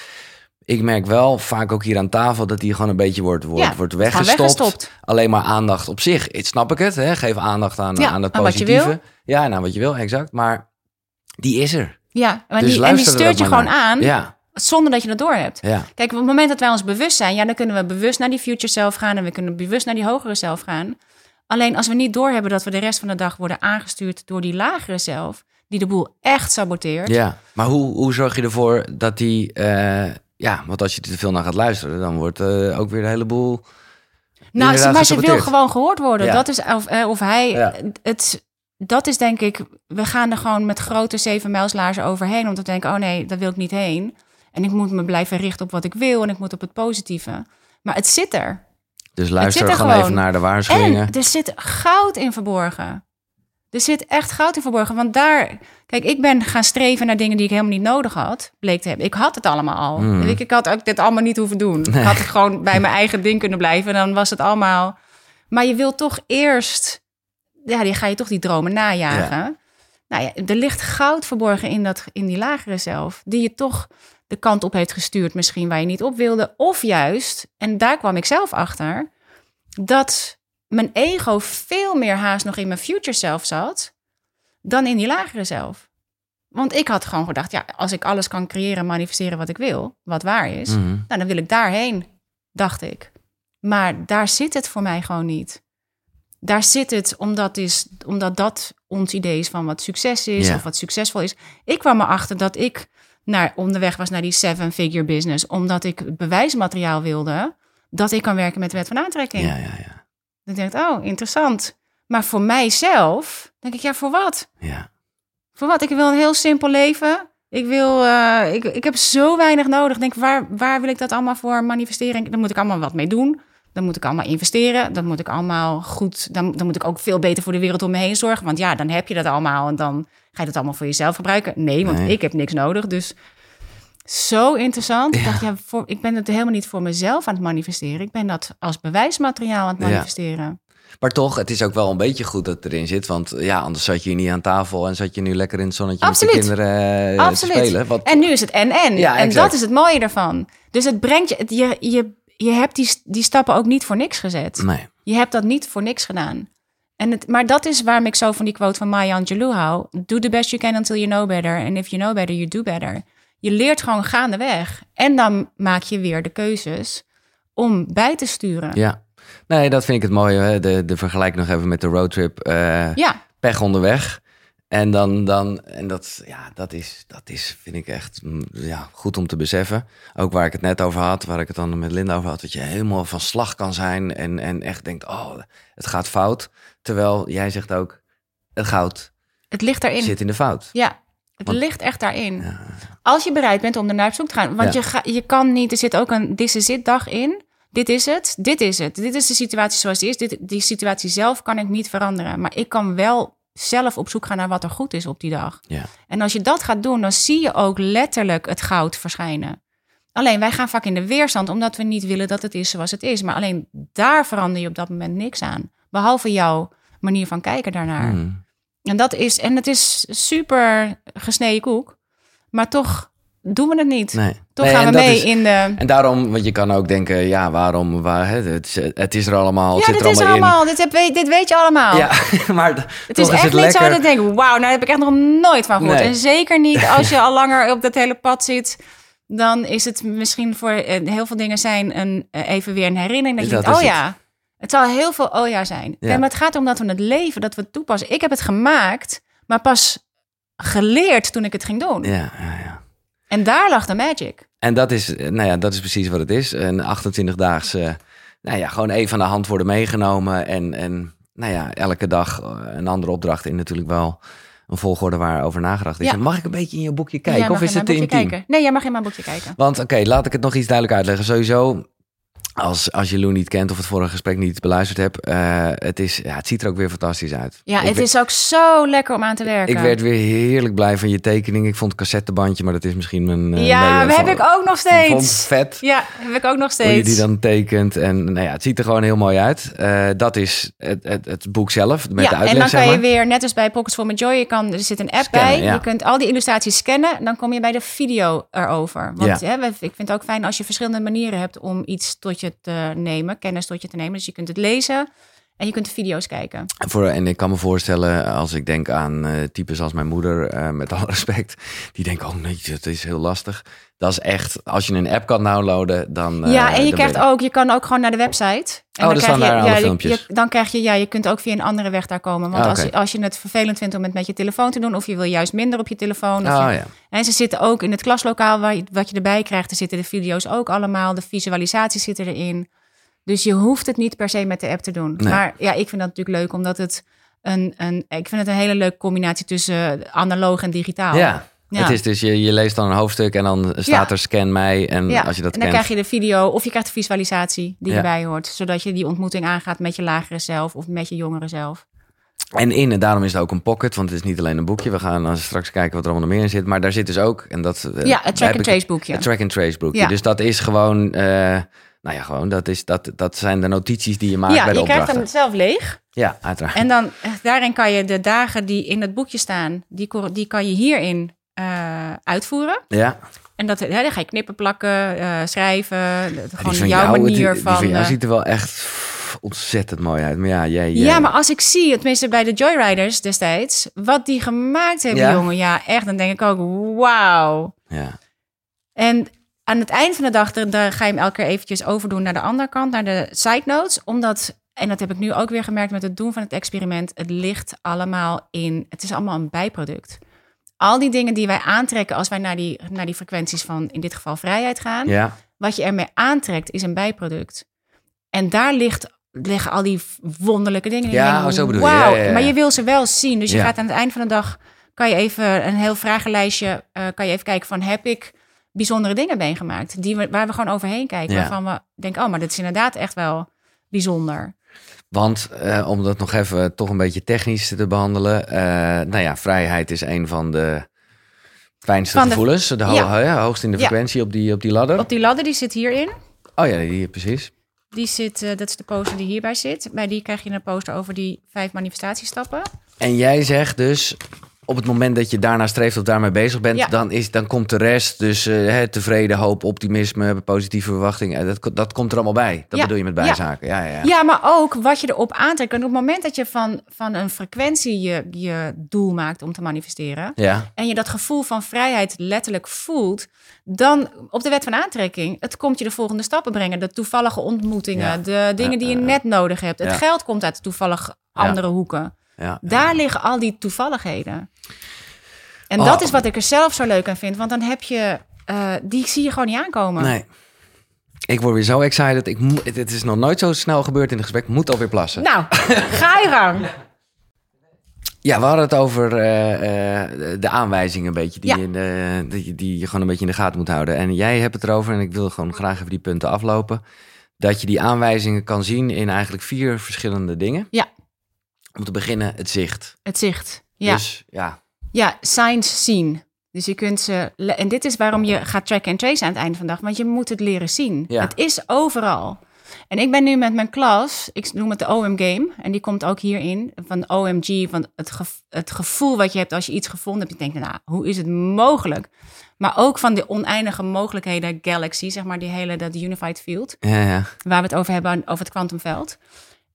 Ik merk wel, vaak ook hier aan tafel, dat die gewoon een beetje wordt weggestopt. Alleen maar aandacht op zich. Snap ik het, hè? Geef aandacht aan dat positieve. Aan wat je wil. Ja, aan wat je wil, exact. Maar die is er. Ja, maar dus die stuurt je gewoon aan. Ja. Zonder dat je dat doorhebt. Ja. Kijk, op het moment dat wij ons bewust zijn... ja, dan kunnen we bewust naar die future self gaan... en we kunnen bewust naar die hogere zelf gaan. Alleen als we niet doorhebben dat we de rest van de dag... worden aangestuurd door die lagere zelf... die de boel echt saboteert. Ja, maar hoe zorg je ervoor dat die... want als je er te veel naar gaat luisteren... dan wordt ook weer een heleboel... Nou, maar ze wil gewoon gehoord worden. Ja. Dat is of hij... Ja. Dat is denk ik... we gaan er gewoon met grote 7-mijlslaarzen overheen... om te denken, oh nee, daar wil ik niet heen... En ik moet me blijven richten op wat ik wil. En ik moet op het positieve. Maar het zit er. Dus luister gewoon even naar de waarschuwingen. En er zit goud in verborgen. Er zit echt goud in verborgen. Want daar... Kijk, ik ben gaan streven naar dingen die ik helemaal niet nodig had. Bleek te hebben. Ik had het allemaal al. Mm. Ik had ook dit allemaal niet hoeven doen. Nee. Ik had gewoon bij mijn eigen ding kunnen blijven. En dan was het allemaal... Maar je wil toch eerst... Ja, die ga je toch die dromen najagen. Ja. Nou ja, er ligt goud verborgen in die lagere zelf. Die je toch... de kant op heeft gestuurd misschien waar je niet op wilde. Of juist, en daar kwam ik zelf achter... dat mijn ego veel meer haast nog in mijn future self zat... dan in die lagere zelf. Want ik had gewoon gedacht... ja, als ik alles kan creëren en manifesteren wat ik wil... wat waar is, nou, dan wil ik daarheen, dacht ik. Maar daar zit het voor mij gewoon niet. Daar zit het omdat dat ons idee is van wat succes is... of wat succesvol is. Ik kwam erachter dat ik... onderweg was naar die 7-figure business... omdat ik bewijsmateriaal wilde... dat ik kan werken met de wet van aantrekking. Ja. Dan denk ik, oh, interessant. Maar voor mijzelf denk ik, ja, voor wat? Ja. Voor wat? Ik wil een heel simpel leven. Ik heb zo weinig nodig. Denk, waar wil ik dat allemaal voor manifesteren? Daar moet ik allemaal wat mee doen. Dan moet ik allemaal investeren. Dat moet ik allemaal goed... Dan moet ik ook veel beter voor de wereld om me heen zorgen. Want ja, dan heb je dat allemaal en dan... Ga je dat allemaal voor jezelf gebruiken? Nee, want ik heb niks nodig. Dus zo interessant. Ja. Ik dacht, ik ben het helemaal niet voor mezelf aan het manifesteren. Ik ben dat als bewijsmateriaal aan het manifesteren. Ja. Maar toch, het is ook wel een beetje goed dat het erin zit. Want ja, anders zat je hier niet aan tafel... en zat je nu lekker in het zonnetje met de kinderen te spelen. Wat... En nu is het en. Ja, en dat is het mooie daarvan. Dus het brengt je... Je hebt die stappen ook niet voor niks gezet. Nee. Je hebt dat niet voor niks gedaan. Maar dat is waarom ik zo van die quote van Maya Angelou hou. Do the best you can until you know better. And if you know better, you do better. Je leert gewoon gaandeweg. En dan maak je weer de keuzes om bij te sturen. Ja, nee, dat vind ik het mooie. Hè? De vergelijk nog even met de roadtrip. Pech onderweg. En dat vind ik echt goed om te beseffen. Ook waar ik het net over had, waar ik het dan met Linda over had... dat je helemaal van slag kan zijn en echt denkt, oh, het gaat fout. Terwijl jij zegt ook, het goud zit in de fout. Ja, het ligt echt daarin. Ja. Als je bereid bent om ernaar op zoek te gaan. Want je kan niet, er zit ook een dag in. Dit is het, dit is het. Dit is de situatie zoals die is. Die situatie zelf kan ik niet veranderen. Maar ik kan wel... zelf op zoek gaan naar wat er goed is op die dag. Ja. En als je dat gaat doen, dan zie je ook letterlijk het goud verschijnen. Alleen, wij gaan vaak in de weerstand... omdat we niet willen dat het is zoals het is. Maar alleen daar verander je op dat moment niks aan. Behalve jouw manier van kijken daarnaar. Mm. En het is super gesneden koek. Maar toch doen we het niet. Nee. Toch gaan we mee in de... En daarom, want je kan ook denken... ja, waarom... het is er allemaal, het zit er allemaal in. Ja, dit weet je allemaal. Ja, maar het is echt niet lekker. Zo dat ik denk... wauw, nou, daar heb ik echt nog nooit van gehoord. Nee. En zeker niet als je al langer op dat hele pad zit... dan is het misschien voor heel veel dingen zijn... even weer een herinnering dat je denkt... het zal heel veel oh ja zijn. Ja. Nee, maar het gaat om dat we het leven, dat we het toepassen. Ik heb het gemaakt, maar pas geleerd toen ik het ging doen. Ja. En daar lag de magic. En dat is precies wat het is. Een 28-daagse, gewoon even aan de hand worden meegenomen. En elke dag een andere opdracht in natuurlijk wel een volgorde waarover nagedacht is. Ja. Mag ik een beetje in je boekje kijken? Of is het te intiem? Kijken. Nee, jij mag in mijn boekje kijken. Want oké, laat ik het nog iets duidelijk uitleggen. Sowieso, Als je Lou niet kent of het vorige gesprek niet beluisterd hebt, het ziet er ook weer fantastisch uit. Ja, is ook zo lekker om aan te werken. Ik werd weer heerlijk blij van je tekening. Ik vond het cassettebandje, maar dat is misschien mijn... heb ik ook nog steeds. Vond het vet. Ja, heb ik ook nog steeds. Hoe je die dan tekent. En het ziet er gewoon heel mooi uit. Dat is het boek zelf, met de uitleg. En dan kan je weer, net als bij Pockets vol met Joy, er zit een app scannen, bij. Ja. Je kunt al die illustraties scannen. Dan kom je bij de video erover. Want ik vind het ook fijn als je verschillende manieren hebt om iets tot je te nemen, kennis tot je te nemen. Dus je kunt het lezen en je kunt de video's kijken. En ik kan me voorstellen, als ik denk aan types als mijn moeder, met alle respect, die denken, oh nee, dat is heel lastig. Dat is echt, als je een app kan downloaden, dan... je kan ook gewoon naar de website. En dan staan daar alle filmpjes. Je kunt ook via een andere weg daar komen. Want als je het vervelend vindt om het met je telefoon te doen, of je wil juist minder op je telefoon. En ze zitten ook in het klaslokaal, wat je erbij krijgt, er zitten de video's ook allemaal. De visualisaties zitten erin. Dus je hoeft het niet per se met de app te doen. Nee. Maar ik vind dat natuurlijk leuk, omdat het ik vind het een hele leuke combinatie tussen analoog en digitaal. Ja. Ja. Het is dus, je leest dan een hoofdstuk en dan staat er scan mij. En als je dat krijg je de video of je krijgt de visualisatie die erbij hoort. Zodat je die ontmoeting aangaat met je lagere zelf of met je jongere zelf. En daarom is het ook een pocket, want het is niet alleen een boekje. We gaan straks kijken wat er allemaal meer in zit. Maar daar zit dus ook... het track-and-trace boekje. Het track-and-trace boekje. Ja. Dus dat is gewoon... dat zijn de notities die je maakt bij de opdrachten. Ja, je krijgt hem zelf leeg. Ja, uiteraard. En dan daarin kan je de dagen die in het boekje staan, die kan je hierin uitvoeren. Ja. En dan ga je knippen, plakken, schrijven. Gewoon jouw manier van... Die ziet er wel echt ontzettend mooi uit. Maar maar als ik zie, tenminste bij de Joyriders destijds, wat die gemaakt hebben, jongen. Ja, echt. Dan denk ik ook, wauw. Ja. En aan het eind van de dag, dan ga je hem elke keer eventjes overdoen naar de andere kant, naar de side notes. Omdat, en dat heb ik nu ook weer gemerkt met het doen van het experiment, het ligt allemaal in... Het is allemaal een bijproduct. Al die dingen die wij aantrekken als wij naar die frequenties van, in dit geval, vrijheid gaan. Ja. Wat je ermee aantrekt is een bijproduct. En daar liggen al die wonderlijke dingen in. Ja, zo bedoel je. Wauw, maar je wil ze wel zien. Dus je gaat aan het eind van de dag, kan je even een heel vragenlijstje, kan je even kijken van, heb ik bijzondere dingen meegemaakt? Waar we gewoon overheen kijken. Ja. Waarvan we denken, oh, maar dat is inderdaad echt wel bijzonder. Want om dat nog even toch een beetje technisch te behandelen. Vrijheid is een van de fijnste gevoelens. Hoogst in de frequentie op die ladder. Op die ladder, die zit hierin. Oh ja, die precies. Die zit, dat is de poster die hierbij zit. Bij die krijg je een poster over die 5 manifestatiestappen. En jij zegt dus, op het moment dat je daarna streeft of daarmee bezig bent, dan komt de rest. Dus tevreden, hoop, optimisme, positieve verwachting. Dat komt er allemaal bij. Dat bedoel je met bijzaken. Ja. Ja, maar ook wat je erop aantrekt. En op het moment dat je van een frequentie je doel maakt om te manifesteren, en je dat gevoel van vrijheid letterlijk voelt, dan op de wet van aantrekking, het komt je de volgende stappen brengen. De toevallige ontmoetingen, de dingen die je net nodig hebt. Het geld komt uit toevallig andere hoeken. Ja, daar liggen al die toevalligheden. En dat is wat ik er zelf zo leuk aan vind. Want dan heb je... die zie je gewoon niet aankomen. Nee. Ik word weer zo excited. Het is nog nooit zo snel gebeurd in het gesprek. Moet alweer plassen. Nou, ga je gang. Ja, we hadden het over de aanwijzingen een beetje. Die je gewoon een beetje in de gaten moet houden. En jij hebt het erover. En ik wil gewoon graag even die punten aflopen. Dat je die aanwijzingen kan zien in eigenlijk 4 verschillende dingen. Ja. Om te beginnen, het zicht. Het zicht, ja. Dus, ja. Ja, signs zien. Dus je kunt ze... En dit is waarom je gaat track and trace aan het einde van de dag. Want je moet het leren zien. Ja. Het is overal. En ik ben nu met mijn klas... Ik noem het de OM-game. En die komt ook hierin. Van OMG, van het gevoel wat je hebt als je iets gevonden hebt. Je denkt, nou, hoe is het mogelijk? Maar ook van de oneindige mogelijkheden galaxy. Zeg maar, die hele dat unified field. Ja. Waar we het over hebben, over het kwantumveld.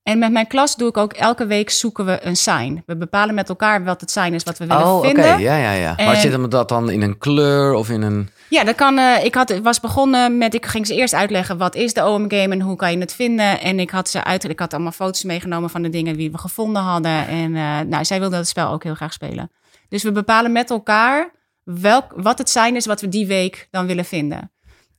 En met mijn klas doe ik ook elke week zoeken we een sign. We bepalen met elkaar wat het sign is wat we willen vinden. Oh, oké. Ja. En... Maar zit hem dat dan in een kleur of in een... Ja, dat kan... Ik was begonnen met... Ik ging ze eerst uitleggen wat is de OM-game en hoe kan je het vinden. En ik had allemaal foto's meegenomen van de dingen die we gevonden hadden. En zij wilde dat spel ook heel graag spelen. Dus we bepalen met elkaar wat het sign is wat we die week dan willen vinden.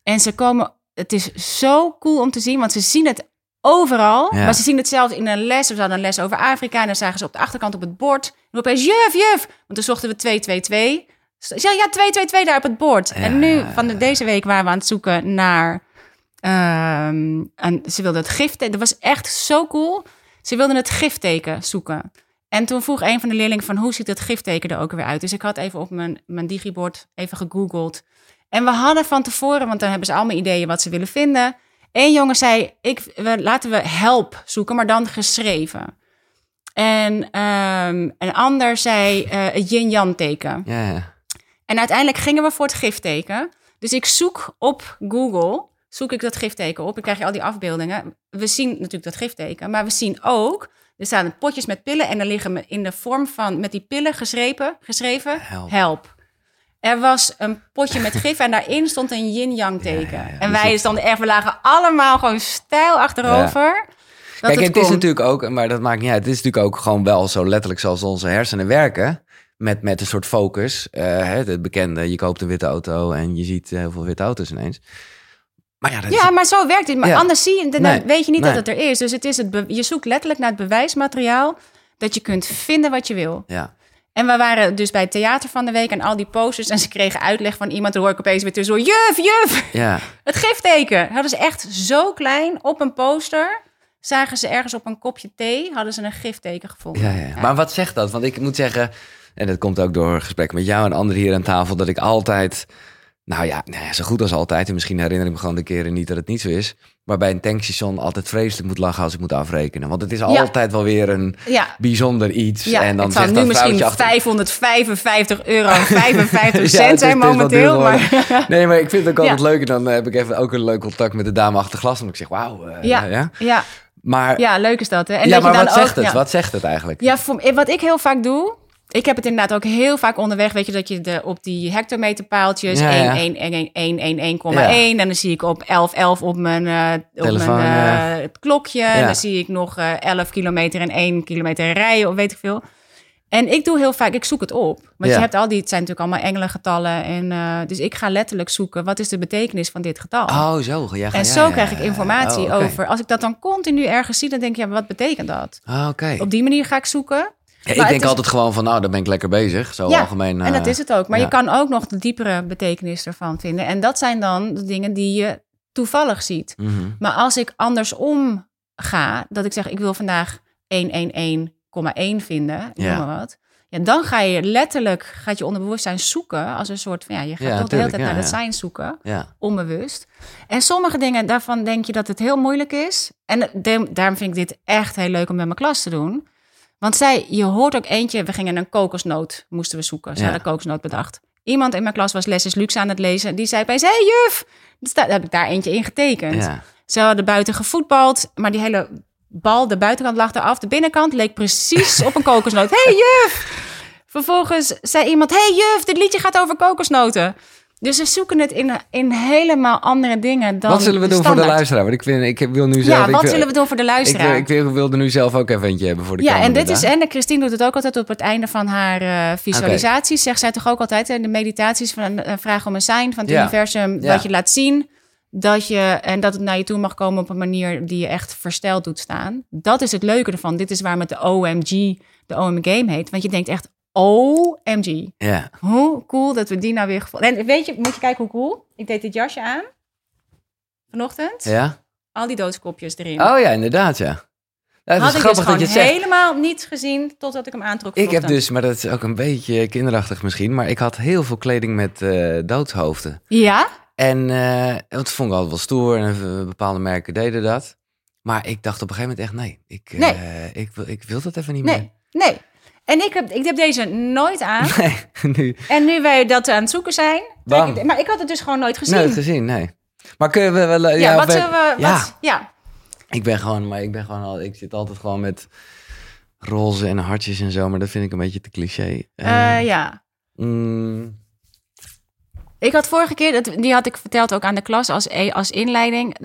En ze komen... Het is zo cool om te zien, want ze zien het overal, maar ze zien het zelfs in een les. We hadden een les over Afrika en dan zagen ze op de achterkant op het bord. En opeens, juf. Want toen zochten we 222. Ja, 222 daar op het bord. Ja, en nu, van deze week, waren we aan het zoeken naar En ze wilde het gifteken. Dat was echt zo cool. Ze wilde het gifteken zoeken. En toen vroeg een van de leerlingen van hoe ziet het gifteken er ook weer uit. Dus ik had even op mijn digibord even gegoogeld. En we hadden van tevoren, want dan hebben ze allemaal ideeën wat ze willen vinden. Eén jongen zei, laten we help zoeken, maar dan geschreven. En een ander zei het yin-yang teken. Yeah. En uiteindelijk gingen we voor het gifteken. Dus ik zoek op Google, zoek ik dat gifteken op. Ik krijg al die afbeeldingen. We zien natuurlijk dat gifteken, maar we zien ook... Er staan potjes met pillen en er liggen in de vorm van... met die pillen geschreven, help. Er was een potje met gif en daarin stond een yin-yang teken. Ja. En wij stonden echt, we lagen allemaal gewoon stijl achterover... Ja. Kijk, het is natuurlijk ook, maar dat maakt niet uit. Het is natuurlijk ook gewoon wel zo letterlijk zoals onze hersenen werken. Met een soort focus. Het bekende, je koopt een witte auto en je ziet heel veel witte auto's ineens. Maar ja, maar zo werkt het. Maar anders zie je, weet je niet dat het er is. Dus het is je zoekt letterlijk naar het bewijsmateriaal dat je kunt vinden wat je wil. Ja. En we waren dus bij het theater van de week en al die posters. En ze kregen uitleg van iemand. Dan hoor ik opeens weer tussen, juf, ja. Het gifteken. Hadden ze echt zo klein op een poster... Zagen ze ergens op een kopje thee, hadden ze een gifteken gevonden. Ja. Maar wat zegt dat? Want ik moet zeggen, en dat komt ook door gesprekken met jou en anderen hier aan tafel... dat ik altijd, zo goed als altijd... en misschien herinner ik me gewoon de keren niet dat het niet zo is... maar bij een tankstation altijd vreselijk moet lachen als ik moet afrekenen. Want het is altijd wel weer een bijzonder iets. Ja, en dan het zal zegt nu misschien €555,55 zijn momenteel. Maar... Nee, maar ik vind het ook altijd leuk. En dan heb ik even ook een leuk contact met de dame achter glas. En ik zeg, wauw. Maar, leuk is dat. Hè? En maar dan wat zegt het? Ja. Wat zegt het eigenlijk? Ja, wat ik heel vaak doe... Ik heb het inderdaad ook heel vaak onderweg, weet je, dat je op die hectometerpaaltjes 1,1,1,1,1,1,1 en dan zie ik op 11,11 op mijn het klokje. Ja. En dan zie ik nog 11 kilometer en 1 kilometer rijden of weet ik veel. En ik doe heel vaak, ik zoek het op. Want je hebt het zijn natuurlijk allemaal engelengetallen. En, dus ik ga letterlijk zoeken, wat is de betekenis van dit getal? Oh, zo. Ja, krijg ik informatie over. Als ik dat dan continu ergens zie, dan denk je, wat betekent dat? Oh, okay. Op die manier ga ik zoeken. Ja, ik denk altijd gewoon van, dan ben ik lekker bezig. Zo algemeen. En dat is het ook. Maar je kan ook nog de diepere betekenis ervan vinden. En dat zijn dan de dingen die je toevallig ziet. Mm-hmm. Maar als ik andersom ga, dat ik zeg, ik wil vandaag 111,1 vinden, noem maar wat. Ja, dan gaat je onderbewustzijn zoeken als een soort van, je gaat de hele tijd naar het zijn zoeken, onbewust. En sommige dingen, daarvan denk je dat het heel moeilijk is. En daarom vind ik dit echt heel leuk om met mijn klas te doen. Want je hoort ook eentje, we gingen een kokosnoot, moesten we zoeken. Ze hadden een kokosnoot bedacht. Iemand in mijn klas was Less is Luxe aan het lezen. Die zei opeens, hey juf, daar heb ik daar eentje in getekend. Ja. Ze hadden buiten gevoetbald, maar die hele bal, de buitenkant lag eraf. De binnenkant leek precies op een kokosnoot. Hey juf! Vervolgens zei iemand, hey juf, dit liedje gaat over kokosnoten. Dus ze zoeken het in helemaal andere dingen dan Wat zullen we doen voor de luisteraar? Want zullen we doen voor de luisteraar? Ik wilde nu zelf ook even eentje hebben voor de camera. En Christine doet het ook altijd op het einde van haar visualisaties. Okay. Zegt zij toch ook altijd in de meditaties van een vraag om een sein van het universum. Ja. Dat je laat zien dat het naar je toe mag komen op een manier die je echt versteld doet staan. Dat is het leuke ervan. Dit is waarom het de OM-game heet. Want je denkt echt... OMG. Ja. Hoe cool dat we die nou weer gevonden. En moet je kijken hoe cool. Ik deed dit jasje aan. Vanochtend. Ja. Al die doodskopjes erin. Oh ja, inderdaad, ja. Dat had is ik grappig dus dat je het helemaal niet gezien totdat ik hem aantrok. Ik heb dus, maar dat is ook een beetje kinderachtig misschien, maar ik had heel veel kleding met doodshoofden. Ja? En dat vond ik altijd wel stoer en bepaalde merken deden dat. Maar ik dacht op een gegeven moment echt, ik wil dat even niet meer. Nee. En ik heb deze nooit aan. Nee, nu. En nu wij dat aan het zoeken zijn... Maar ik had het dus gewoon nooit gezien. Maar kunnen we wel... Ik zit altijd gewoon met roze en hartjes en zo. Maar dat vind ik een beetje te cliché. Ik had vorige keer... Die had ik verteld ook aan de klas als inleiding.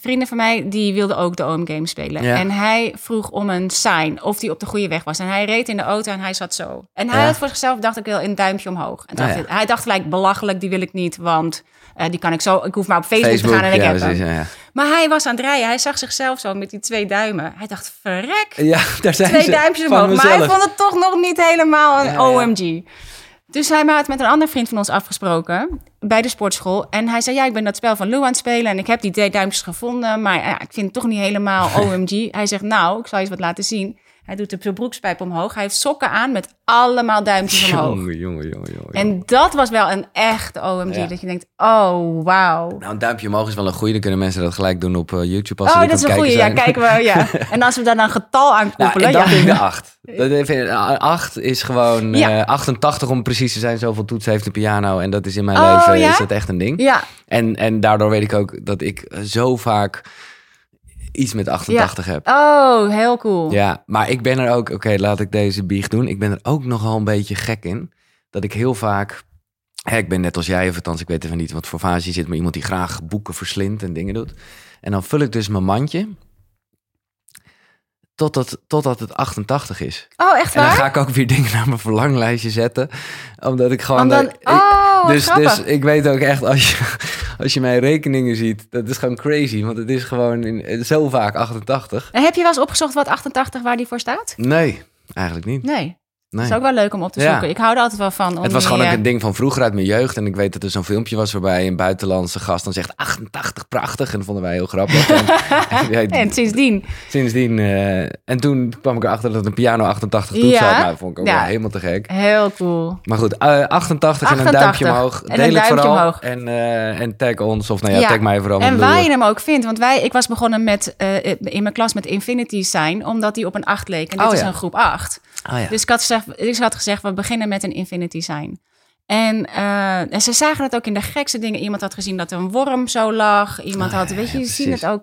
Vrienden van mij, die wilden ook de OM-game spelen. Ja. En hij vroeg om een sign of die op de goede weg was. En hij reed in de auto en hij zat zo. En hij had voor zichzelf, dacht ik wel, een duimpje omhoog. En hij dacht gelijk, belachelijk, die wil ik niet. Want die kan ik zo... Ik hoef maar op Facebook te gaan en ik heb hem. Ja. Maar hij was aan het rijden. Hij zag zichzelf zo met die 2 duimen. Hij dacht, verrek. Ja, daar zijn 2 duimpjes omhoog. Mezelf. Maar hij vond het toch nog niet helemaal een OMG. Dus hij had met een andere vriend van ons afgesproken bij de sportschool. En hij zei, ja, ik ben dat spel van Lou aan het spelen en ik heb die duimpjes gevonden, maar ja, ik vind het toch niet helemaal OMG. Hij zegt, nou, ik zal je eens wat laten zien. Hij doet de broekspijp omhoog. Hij heeft sokken aan met allemaal duimpjes omhoog. Jongen. En dat was wel een echt OMG. Ja. Dat je denkt, oh, wauw. Nou, een duimpje omhoog is wel een goeie. Dan kunnen mensen dat gelijk doen op YouTube. Als oh, dat is een goeie. Zijn. Ja, kijken we. Ja. En als we daar een getal aan koppelen. Nou, dat vind ik de 8. Een 8 is gewoon 88 om precies te zijn. Zoveel toetsen heeft een piano. En dat is in mijn leven is dat echt een ding. Ja. En daardoor weet ik ook dat ik zo vaak iets met 88 heb. Oh, heel cool. Ja, maar ik ben er ook... Oké, laat ik deze biecht doen. Ik ben er ook nogal een beetje gek in. Dat ik heel vaak... Hè, ik ben net als jij, of althans, ik weet even niet wat voor fase je zit, maar iemand die graag boeken verslindt en dingen doet. En dan vul ik dus mijn mandje totdat het 88 is. Oh, echt waar? En dan ga ik ook weer dingen naar mijn verlanglijstje zetten. Omdat ik gewoon... Dus ik weet ook echt, als je mijn rekeningen ziet, dat is gewoon crazy. Want het is gewoon zo vaak 88. En heb je wel eens opgezocht wat 88, waar die voor staat? Nee, eigenlijk niet. Nee. Dat is ook wel leuk om op te zoeken. Ja. Ik hou er altijd wel van. Het was gewoon ook een ding van vroeger uit mijn jeugd. En ik weet dat er zo'n filmpje was waarbij een buitenlandse gast dan zegt 88, prachtig. En dat vonden wij heel grappig. En sindsdien? Sindsdien. En toen kwam ik erachter dat een piano 88 toets had. Nou, dat vond ik ook wel helemaal te gek. Heel cool. Maar goed, 88 en een duimpje omhoog. En deel het vooral. Omhoog. En tag ons. Of tag mij vooral. En waar je hem ook vindt. Want ik was begonnen met in mijn klas met Infinity Design. Omdat die op een 8 leek. En dit is een groep 8. Oh ja. Dus ik had gezegd, we beginnen met een Infinity Sign. En ze zagen het ook in de gekste dingen. Iemand had gezien dat er een worm zo lag. Iemand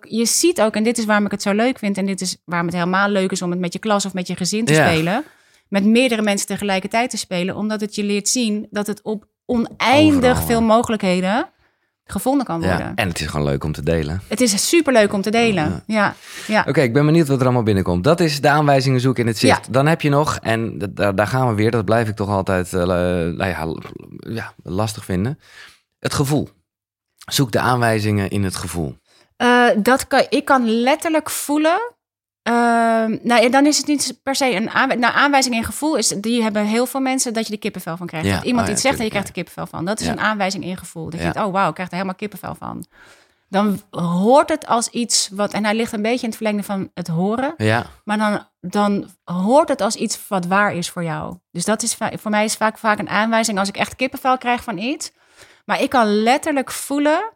je ziet ook, en dit is waarom ik het zo leuk vind, en dit is waarom het helemaal leuk is om het met je klas of met je gezin te spelen. Met meerdere mensen tegelijkertijd te spelen. Omdat het je leert zien dat het op oneindig veel mogelijkheden gevonden kan worden. Ja, en het is gewoon leuk om te delen. Het is superleuk om te delen. Ja. Oké, ik ben benieuwd wat er allemaal binnenkomt. Dat is de aanwijzingen zoeken in het zicht. Ja. Dan heb je nog, en daar gaan we weer, dat blijf ik toch altijd lastig vinden. Het gevoel. Zoek de aanwijzingen in het gevoel. Ik kan letterlijk voelen. Dan is het niet per se een aanwijzing. Nou, aanwijzing in gevoel is, die hebben heel veel mensen, dat je de kippenvel van krijgt. Ja, dat iemand iets zegt en je krijgt er kippenvel van. Dat is een aanwijzing in gevoel. Dat je denkt, oh wauw, ik krijg er helemaal kippenvel van. Dan hoort het als iets wat... En hij ligt een beetje in het verlengde van het horen. Ja. Maar dan hoort het als iets wat waar is voor jou. Dus dat is voor mij is vaak een aanwijzing als ik echt kippenvel krijg van iets. Maar ik kan letterlijk voelen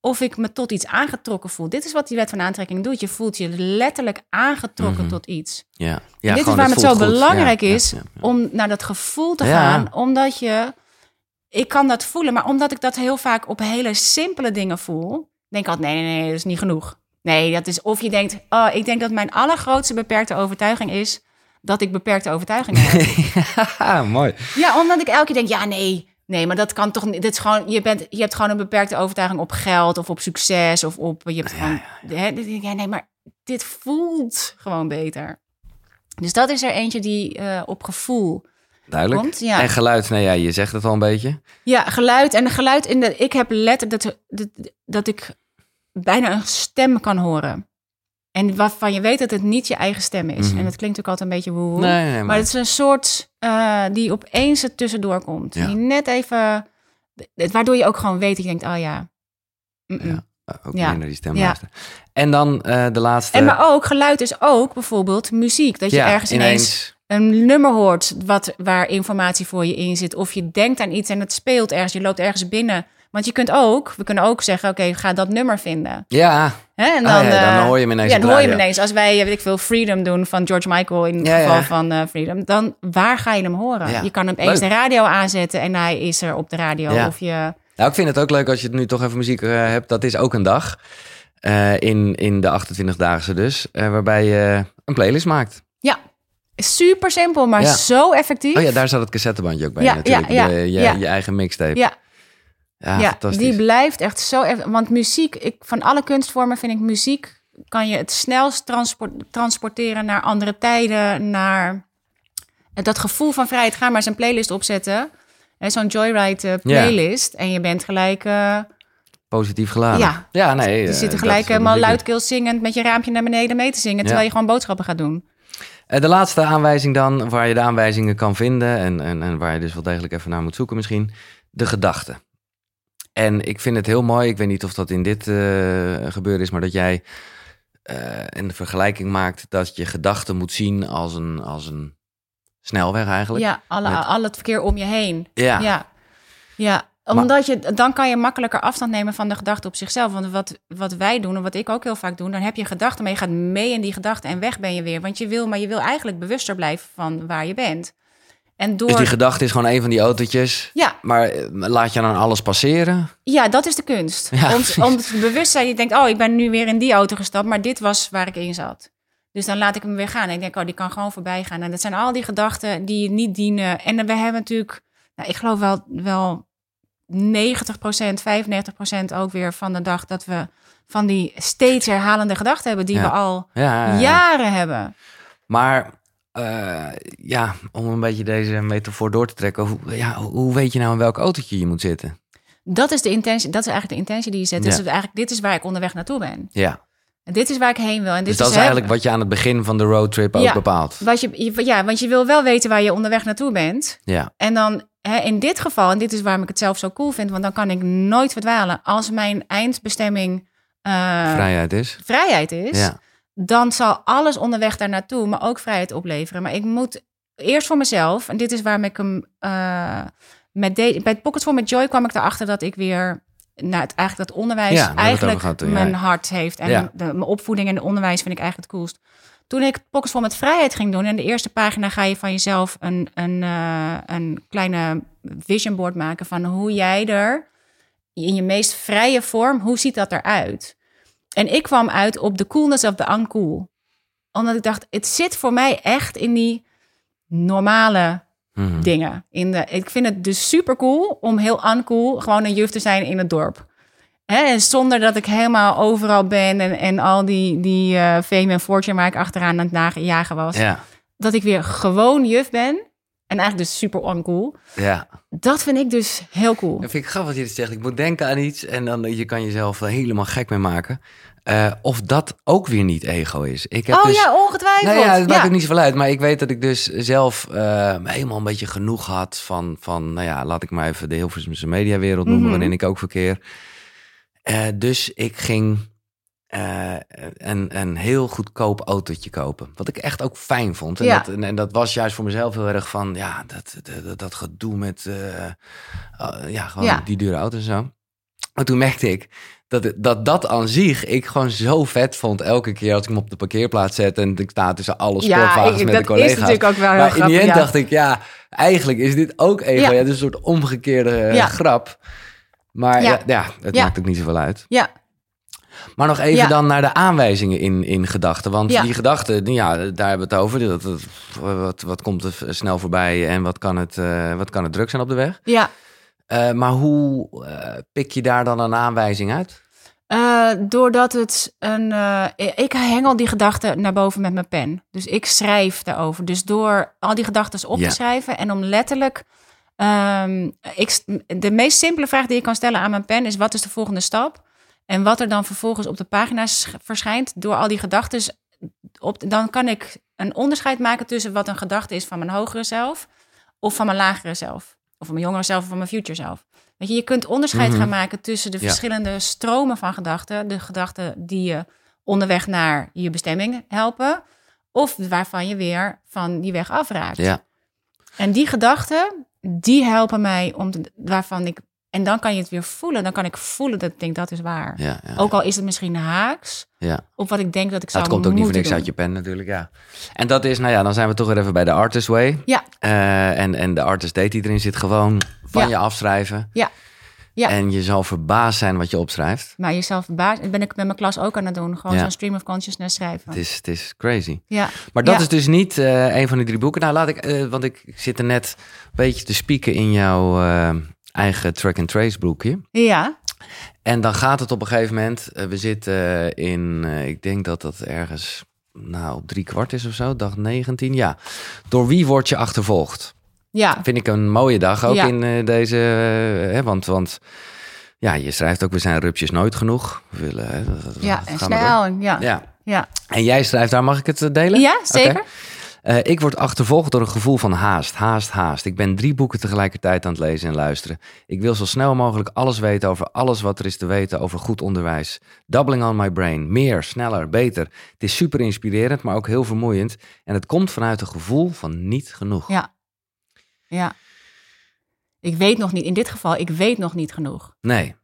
of ik me tot iets aangetrokken voel. Dit is wat die wet van aantrekking doet. Je voelt je letterlijk aangetrokken tot iets. Ja. Ja, dit is waarom het zo belangrijk is om naar dat gevoel te gaan. Omdat ik kan dat voelen, maar omdat ik dat heel vaak op hele simpele dingen voel, denk ik altijd, nee, dat is niet genoeg. Nee, dat is of je denkt, oh, ik denk dat mijn allergrootste beperkte overtuiging is dat ik beperkte overtuigingen heb. Ja, mooi. Ja, omdat ik elke keer denk, nee, maar dat kan toch niet. Dit is gewoon, je hebt gewoon een beperkte overtuiging op geld of op succes of op. Je hebt gewoon. Ja, nee, maar dit voelt gewoon beter. Dus dat is er eentje die op gevoel duidelijk komt. Ja. En geluid, je zegt het al een beetje. Ja, geluid en geluid in de. Ik heb letterlijk dat ik bijna een stem kan horen. En waarvan je weet dat het niet je eigen stem is. Mm-hmm. En dat klinkt natuurlijk altijd een beetje woe. Nee, maar het is een soort die opeens er tussendoor komt. Ja. Die net even... Waardoor je ook gewoon weet dat je denkt, oh ja. Ja, ook meer naar die stem luisteren. En dan de laatste... Maar ook, geluid is ook bijvoorbeeld muziek. Dat je ergens ineens een nummer hoort waar informatie voor je in zit. Of je denkt aan iets en het speelt ergens. Je loopt ergens binnen. Want we kunnen ook zeggen, oké, ga dat nummer vinden. Ja. En dan, dan hoor je hem ineens. Ja, dan hoor je hem ineens. Als wij, weet ik veel, Freedom doen van George Michael in het geval van Freedom. Dan, waar ga je hem horen? Ja. Je kan hem eens de radio aanzetten en hij is er op de radio. Ja. Of je... Nou, ik vind het ook leuk als je het nu toch even muziek hebt. Dat is ook een dag in de 28-daagse dus. Waarbij je een playlist maakt. Ja. Super simpel, maar zo effectief. Oh ja, daar zat het cassettebandje ook bij natuurlijk. Je eigen mixtape. Ja. Ja, die blijft echt zo... Want muziek, van alle kunstvormen vind ik muziek... kan je het snelst transporteren naar andere tijden, naar dat gevoel van vrijheid. Ga maar eens een playlist opzetten. Zo'n Joyride playlist. En je bent gelijk... positief geladen. Ja nee. Je zit er gelijk helemaal luidkeels zingend met je raampje naar beneden mee te zingen... terwijl je gewoon boodschappen gaat doen. De laatste aanwijzing dan, waar je de aanwijzingen kan vinden en waar je dus wel degelijk even naar moet zoeken misschien, de gedachten. En ik vind het heel mooi, ik weet niet of dat in dit gebeuren is, maar dat jij een vergelijking maakt dat je gedachten moet zien als een snelweg eigenlijk. Ja, al het verkeer om je heen. Ja. Omdat dan kan je makkelijker afstand nemen van de gedachte op zichzelf. Want wat wij doen en wat ik ook heel vaak doe, dan heb je gedachten, maar je gaat mee in die gedachten en weg ben je weer. Want je wil eigenlijk bewuster blijven van waar je bent. En door... Dus die gedachte is gewoon een van die autootjes. Ja. Maar laat je dan alles passeren? Ja, dat is de kunst. Ja. Om het bewustzijn, je denkt, oh, ik ben nu weer in die auto gestapt, maar dit was waar ik in zat. Dus dan laat ik hem weer gaan. En ik denk, oh, die kan gewoon voorbij gaan. En dat zijn al die gedachten die je niet dienen. En we hebben natuurlijk, nou, ik geloof wel 90%, 95% ook weer van de dag dat we van die steeds herhalende gedachten hebben die we al jaren hebben. Maar om een beetje deze metafoor door te trekken, hoe weet je nou in welk autootje je moet zitten? Dat is de intentie. Dat is eigenlijk de intentie die je zet. Ja. Dus eigenlijk dit is waar ik onderweg naartoe ben. Ja. En dit is waar ik heen wil. En dit dus dat is eigenlijk wat je aan het begin van de roadtrip ook bepaalt. Want je wil wel weten waar je onderweg naartoe bent. Ja. En dan in dit geval, en dit is waarom ik het zelf zo cool vind, want dan kan ik nooit verdwalen. Als mijn eindbestemming vrijheid is ja. Dan zal alles onderweg daar naartoe me ook vrijheid opleveren. Maar ik moet eerst voor mezelf, en dit is waarom ik hem bij het Pockets vol met Joy kwam ik erachter dat ik weer... Nou, eigenlijk dat onderwijs mijn hart heeft. En mijn opvoeding en de onderwijs vind ik eigenlijk het coolst. Toen ik Pockets vol met Vrijheid ging doen... en de eerste pagina ga je van jezelf een kleine vision board maken... van hoe jij er in je meest vrije vorm, hoe ziet dat eruit? En ik kwam uit op de coolness of the uncool. Omdat ik dacht, het zit voor mij echt in die normale... dingen. Ik vind het dus super cool om heel uncool gewoon een juf te zijn in het dorp. En zonder dat ik helemaal overal ben en al die fame en fortune waar ik achteraan aan het jagen was. Ja. Dat ik weer gewoon juf ben en eigenlijk dus super uncool. Ja. Dat vind ik dus heel cool. Dat vind ik grappig wat je dit zegt. Ik moet denken aan iets en dan je kan jezelf helemaal gek mee maken. Of dat ook weer niet ego is. Ik heb ongetwijfeld. Nou ja, dat maakt ook niet zoveel uit. Maar ik weet dat ik dus zelf helemaal een beetje genoeg had van... Nou ja, laat ik maar even de Hilversumse mediawereld noemen... waarin ik ook verkeer. Dus ik ging een heel goedkoop autootje kopen. Wat ik echt ook fijn vond. En, dat was juist voor mezelf heel erg van... Ja, dat gedoe met... gewoon die dure auto's en zo. Maar toen merkte ik... Dat aan zich ik gewoon zo vet vond elke keer als ik hem op de parkeerplaats zet... en ik sta tussen alle spoorwagens met de collega's. Dat is natuurlijk ook wel heel grappig. Maar in die end dacht ik, eigenlijk is dit ook ego. Ja. Ja, dus een soort omgekeerde grap. Maar het maakt ook niet zoveel uit. Ja. Maar nog even dan naar de aanwijzingen in gedachten. Want die gedachten, daar hebben we het over. Wat komt er snel voorbij en wat kan het druk zijn op de weg? Ja. Maar hoe pik je daar dan een aanwijzing uit? Doordat ik hengel die gedachten naar boven met mijn pen. Dus ik schrijf daarover. Dus door al die gedachten op te schrijven en om letterlijk... de meest simpele vraag die ik kan stellen aan mijn pen is... wat is de volgende stap? En wat er dan vervolgens op de pagina's verschijnt... door al die gedachten... dan kan ik een onderscheid maken tussen wat een gedachte is... van mijn hogere zelf of van mijn lagere zelf. Of van mijn jongere zelf of van mijn future zelf. Weet je, je kunt onderscheid gaan maken tussen de verschillende stromen van gedachten. De gedachten die je onderweg naar je bestemming helpen. Of waarvan je weer van die weg afraakt. Ja. En die gedachten, die helpen mij waarvan ik... En dan kan je het weer voelen. Dan kan ik voelen dat ik denk, dat is waar. Ja, ja, ook al is het misschien haaks op wat ik denk dat ik zou moeten doen. Dat komt ook niet voor niks uit je pen natuurlijk, En dat is, dan zijn we toch weer even bij de Artist Way. Ja. En de Artist Date die erin zit, gewoon van je afschrijven. Ja. Ja. En je zal verbaasd zijn wat je opschrijft. Maar jezelf verbaasd... Dat ben ik met mijn klas ook aan het doen. Gewoon zo'n stream of consciousness schrijven. Het is crazy. Ja. Maar dat is dus niet een van die 3 boeken. Nou, laat ik... want ik zit er net een beetje te spieken in jouw... eigen track-and-trace broekje. Ja. En dan gaat het op een gegeven moment... we zitten in... ik denk dat ergens... op 3/4 is of zo. Dag 19, Door wie word je achtervolgd? Ja. Vind ik een mooie dag ook in deze... want je schrijft ook... we zijn rupsjes nooit genoeg. We willen... en snel. Ja. En jij schrijft daar... mag ik het delen? Ja, zeker. Okay. Ik word achtervolgd door een gevoel van haast. Ik ben 3 boeken tegelijkertijd aan het lezen en luisteren. Ik wil zo snel mogelijk alles weten over alles wat er is te weten over goed onderwijs. Doubling on my brain. Meer, sneller, beter. Het is super inspirerend, maar ook heel vermoeiend. En het komt vanuit een gevoel van niet genoeg. Ja. Ik weet nog niet. In dit geval, ik weet nog niet genoeg. Nee.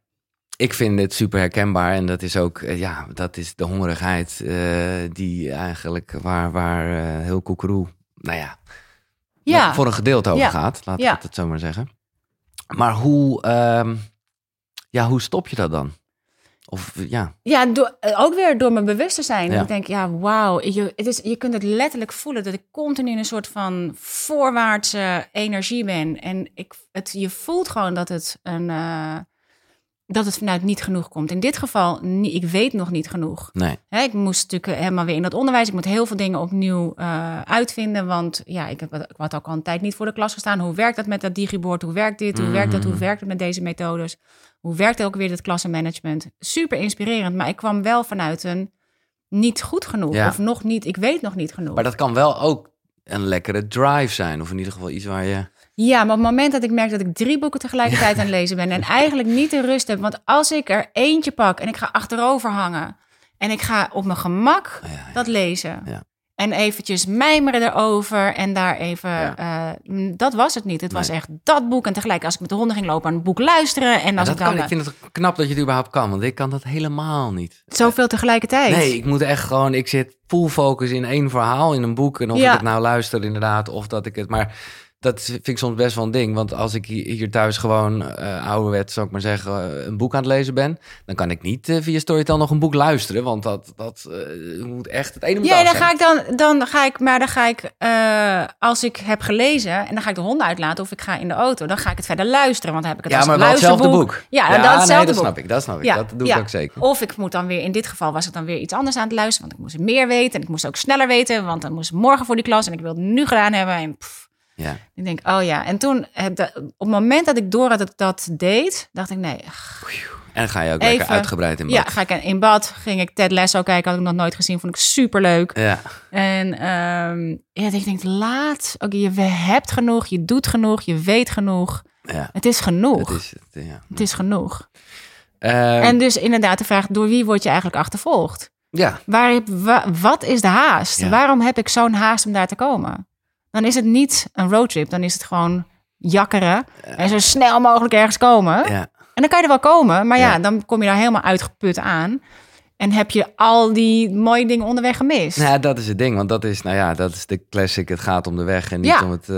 Ik vind het super herkenbaar en dat is ook, ja, dat is de hongerigheid die eigenlijk waar heel koekeroe, nou ja, voor een gedeelte over gaat, laat ik het zo maar zeggen. Maar hoe stop je dat dan? Ja, ook weer door mijn bewust te zijn. Ja. Ik denk, wauw, je kunt het letterlijk voelen dat ik continu in een soort van voorwaartse energie ben. En je voelt gewoon dat het dat het vanuit niet genoeg komt. In dit geval, ik weet nog niet genoeg. Nee. Ik moest natuurlijk helemaal weer in dat onderwijs. Ik moet heel veel dingen opnieuw uitvinden. Want ik had ook al een tijd niet voor de klas gestaan. Hoe werkt dat met dat digibord? Hoe werkt dit? Hoe werkt dat? Hoe werkt het met deze methodes? Hoe werkt ook weer dat klassenmanagement? Super inspirerend. Maar ik kwam wel vanuit een niet goed genoeg. Ja. Of nog niet, ik weet nog niet genoeg. Maar dat kan wel ook een lekkere drive zijn. Of in ieder geval iets waar je... Ja, maar op het moment dat ik merk dat ik 3 boeken tegelijkertijd aan het lezen ben... en eigenlijk niet de rust heb, want als ik er eentje pak... en ik ga achterover hangen en ik ga op mijn gemak dat lezen... Ja. En eventjes mijmeren erover en daar even... Ja. Dat was het niet. Het was echt dat boek. En tegelijk als ik met de honden ging lopen aan een boek luisteren. En als ik vind het knap dat je het überhaupt kan. Want ik kan dat helemaal niet. Zoveel tegelijkertijd. Nee, ik moet echt gewoon... Ik zit full focus in één verhaal, in een boek. En of ik het nou luister inderdaad, of dat ik het... Maar dat vind ik soms best wel een ding. Want als ik hier thuis gewoon ouderwets, zou ik maar zeggen... een boek aan het lezen ben... dan kan ik niet via Storytel nog een boek luisteren. Want dat moet echt het ene moet afzetten. Ja, als ik heb gelezen... en dan ga ik de honden uitlaten of ik ga in de auto... dan ga ik het verder luisteren, want dan heb ik het als een luisterboek. Ja, maar hetzelfde boek. Dat snap ik. Ja. Dat doe ik ook zeker. Of ik moet dan weer... in dit geval was ik dan weer iets anders aan het luisteren... want ik moest meer weten en ik moest ook sneller weten... want dan moest morgen voor die klas en ik wil het nu gedaan hebben... en ja. Ik denk, En toen, op het moment dat ik door had dat ik dat deed, dacht ik, nee. En ga je ook lekker uitgebreid in bad? Ja, ga ik in bad. Ging ik Ted Lasso kijken, had ik nog nooit gezien. Vond ik superleuk. Ja. En ik denk, laat. We hebt genoeg, je doet genoeg, je weet genoeg. Ja. Het is genoeg. Het is genoeg. En dus inderdaad de vraag, door wie word je eigenlijk achtervolgd? Ja. Wat is de haast? Ja. Waarom heb ik zo'n haast om daar te komen? Dan is het niet een roadtrip. Dan is het gewoon jakkeren. En zo snel mogelijk ergens komen. Ja. En dan kan je er wel komen. Maar dan kom je daar helemaal uitgeput aan. En heb je al die mooie dingen onderweg gemist. Nou, dat is het ding. Want dat is de classic. Het gaat om de weg en niet om het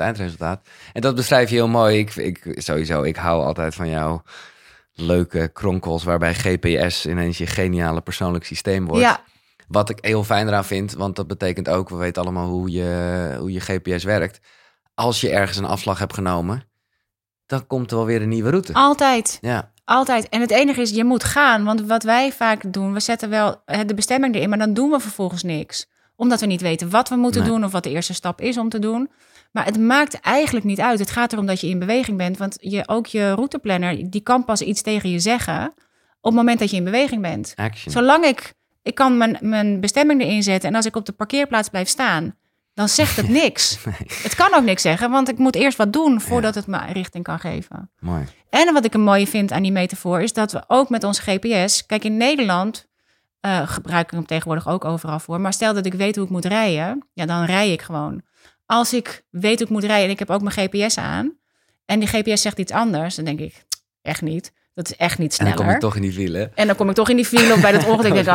eindresultaat. En dat beschrijf je heel mooi. Ik hou altijd van jou. Leuke kronkels waarbij GPS ineens je geniale persoonlijk systeem wordt. Ja. Wat ik heel fijn eraan vind, want dat betekent ook... we weten allemaal hoe je GPS werkt. Als je ergens een afslag hebt genomen... dan komt er wel weer een nieuwe route. Altijd. Ja. Altijd. En het enige is, je moet gaan. Want wat wij vaak doen, we zetten wel de bestemming erin... maar dan doen we vervolgens niks. Omdat we niet weten wat we moeten doen... of wat de eerste stap is om te doen. Maar het maakt eigenlijk niet uit. Het gaat erom dat je in beweging bent. Want ook je routeplanner, die kan pas iets tegen je zeggen... op het moment dat je in beweging bent. Action. Zolang ik kan mijn bestemming erin zetten... en als ik op de parkeerplaats blijf staan... dan zegt het niks. Nee. Het kan ook niks zeggen, want ik moet eerst wat doen... voordat het me richting kan geven. Mooi. En wat ik een mooie vind aan die metafoor... is dat we ook met onze GPS... Kijk, in Nederland gebruik ik hem tegenwoordig ook overal voor... maar stel dat ik weet hoe ik moet rijden... dan rij ik gewoon. Als ik weet hoe ik moet rijden... en ik heb ook mijn GPS aan... en die GPS zegt iets anders... dan denk ik, echt niet... Dat is echt niet sneller. En dan kom ik toch in die wielen. Of bij dat ongeluk denk ik,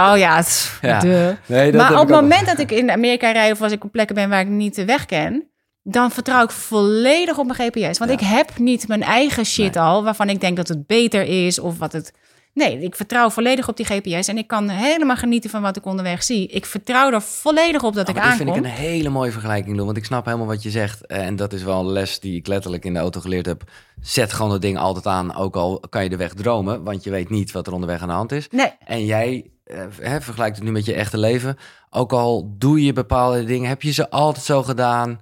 maar op het moment dat ik in Amerika rij... of als ik op plekken ben waar ik niet de weg ken... dan vertrouw ik volledig op mijn GPS. Want ik heb niet mijn eigen shit al... waarvan ik denk dat het beter is of wat het... Nee, ik vertrouw volledig op die GPS... en ik kan helemaal genieten van wat ik onderweg zie. Ik vertrouw er volledig op dat ik aankom. Dat vind ik een hele mooie vergelijking, Lou, want ik snap helemaal wat je zegt. En dat is wel een les die ik letterlijk in de auto geleerd heb. Zet gewoon dat ding altijd aan, ook al kan je de weg dromen... want je weet niet wat er onderweg aan de hand is. Nee. En jij vergelijkt het nu met je echte leven. Ook al doe je bepaalde dingen, heb je ze altijd zo gedaan...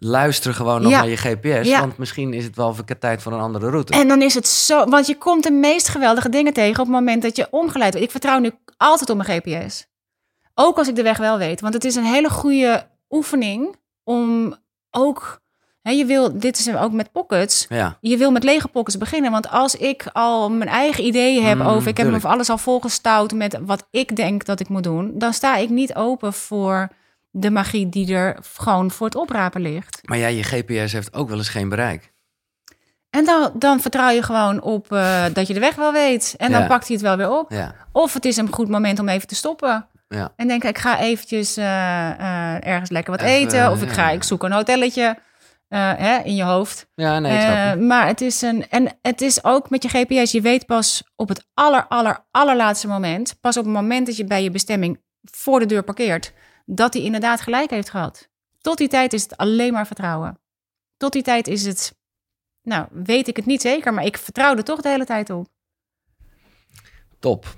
Luister gewoon nog naar je GPS, want misschien is het wel tijd voor een andere route. En dan is het zo, want je komt de meest geweldige dingen tegen op het moment dat je omgeleid wordt. Ik vertrouw nu altijd op mijn GPS. Ook als ik de weg wel weet, want het is een hele goede oefening om ook... He, je wil, dit is ook met pockets. Ja. Je wil met lege pockets beginnen. Want als ik al mijn eigen ideeën heb over... ik heb me voor alles al volgestouwd met wat ik denk dat ik moet doen... dan sta ik niet open voor de magie die er gewoon voor het oprapen ligt. Maar ja, je GPS heeft ook wel eens geen bereik. En dan vertrouw je gewoon op dat je de weg wel weet. En dan pakt hij het wel weer op. Ja. Of het is een goed moment om even te stoppen. Ja. En denk ik ga eventjes ergens lekker wat eten. Of ik zoek een hotelletje... in je hoofd. Ja, nee, ik snap het. Maar het is ook met je GPS, je weet pas op het allerlaatste moment, pas op het moment dat je bij je bestemming voor de deur parkeert, dat hij inderdaad gelijk heeft gehad. Tot die tijd is het alleen maar vertrouwen. Tot die tijd is het, weet ik het niet zeker, maar ik vertrouw er toch de hele tijd op. Top.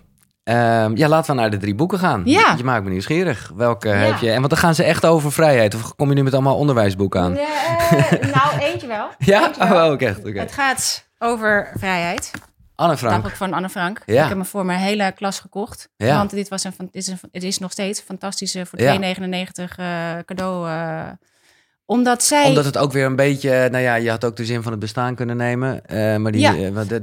Laten we naar de 3 boeken gaan. Ja. Je maakt me nieuwsgierig. Welke heb je? En want dan gaan ze echt over vrijheid. Of kom je nu met allemaal onderwijsboeken aan? Eentje wel. Ja? Eentje wel. Oh, ook echt. Okay. Het gaat over vrijheid. Anne Frank. Dat dacht ik van Anne Frank. Ja. Ik heb hem voor mijn hele klas gekocht. Ja. Want het is nog steeds een fantastische voor €2,99 cadeau... Omdat het ook weer een beetje... je had ook de zin van het bestaan kunnen nemen. Maar die...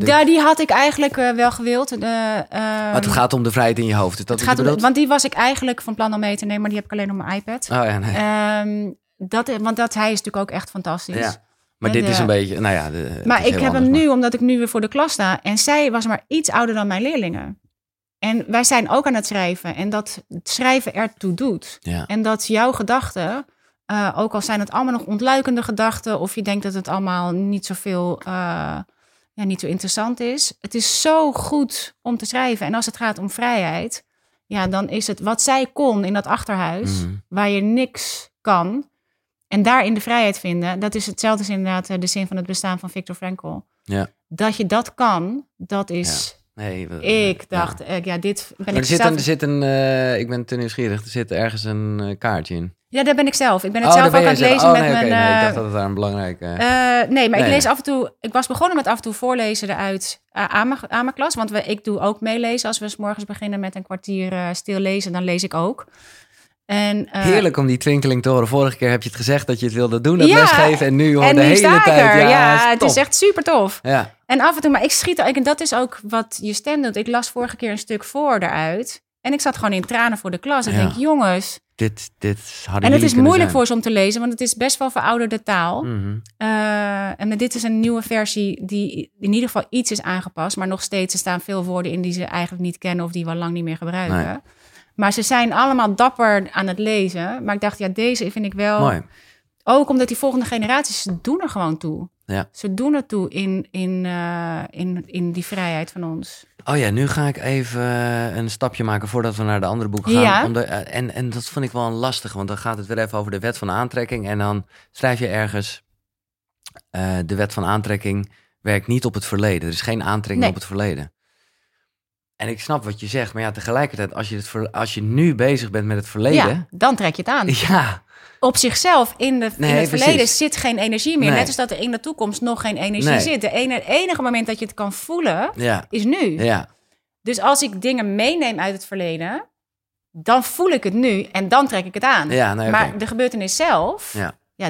Ja, die had ik eigenlijk wel gewild. Maar het gaat om de vrijheid in je hoofd. Is dat het gaat om, want die was ik eigenlijk van plan om mee te nemen. Maar die heb ik alleen op mijn iPad. Oh ja, nee. Hij is natuurlijk ook echt fantastisch. Ja. Maar dit is een beetje... ik heb hem nu, omdat ik nu weer voor de klas sta. En zij was maar iets ouder dan mijn leerlingen. En wij zijn ook aan het schrijven. En dat het schrijven ertoe doet. Ja. En dat jouw gedachten... ook al zijn het allemaal nog ontluikende gedachten... of je denkt dat het allemaal niet zo interessant is. Het is zo goed om te schrijven. En als het gaat om vrijheid... dan is het wat zij kon in dat achterhuis... waar je niks kan... en daarin de vrijheid vinden... dat is hetzelfde als inderdaad de zin van het bestaan van Viktor Frankl. Ja. Dat je dat kan, dat is... Ja. Nee, ik dacht, dit ben ik zelf... ik ben te nieuwsgierig, er zit ergens een kaartje in. Ja, daar ben ik zelf. Ik ben het zelf ook aan het lezen met mijn... ik dacht dat het daar een belangrijke... Ik lees af en toe... Ik was begonnen met af en toe voorlezen eruit aan mijn klas. Want ik doe ook meelezen. Als we 's morgens beginnen met een kwartier stil lezen, dan lees ik ook. Heerlijk om die twinkeling te horen. Vorige keer heb je het gezegd dat je het wilde doen, dat lesgeven. En nu hoor de hele tijd. Het is echt super tof. Ja. En af en toe, maar ik schiet... En dat is ook wat je stem doet. Ik las vorige keer een stuk voor eruit. En ik zat gewoon in tranen voor de klas. En denk, jongens... Dit hadden en het is moeilijk voor ze om te lezen, want het is best wel verouderde taal. Mm-hmm. En dit is een nieuwe versie die in ieder geval iets is aangepast. Maar nog steeds, er staan veel woorden in die ze eigenlijk niet kennen of die we al lang niet meer gebruiken. Nee. Maar ze zijn allemaal dapper aan het lezen. Maar ik dacht, deze vind ik wel... Mooi. Ook omdat die volgende generaties, ze doen er gewoon toe. Ja. Ze doen er toe in die vrijheid van ons. Oh ja, nu ga ik even een stapje maken voordat we naar de andere boeken gaan. Ja. En dat vond ik wel lastig, want dan gaat het weer even over de wet van aantrekking. En dan schrijf je ergens, de wet van aantrekking werkt niet op het verleden. Er is geen aantrekking op het verleden. En ik snap wat je zegt, maar tegelijkertijd, als je nu bezig bent met het verleden... Ja, dan trek je het aan. Ja. Op zichzelf, in het verleden zit geen energie meer. Nee. Net als dat er in de toekomst nog geen energie zit. Het enige moment dat je het kan voelen, is nu. Ja. Dus als ik dingen meeneem uit het verleden, dan voel ik het nu en dan trek ik het aan. Ja, maar de gebeurtenis zelf,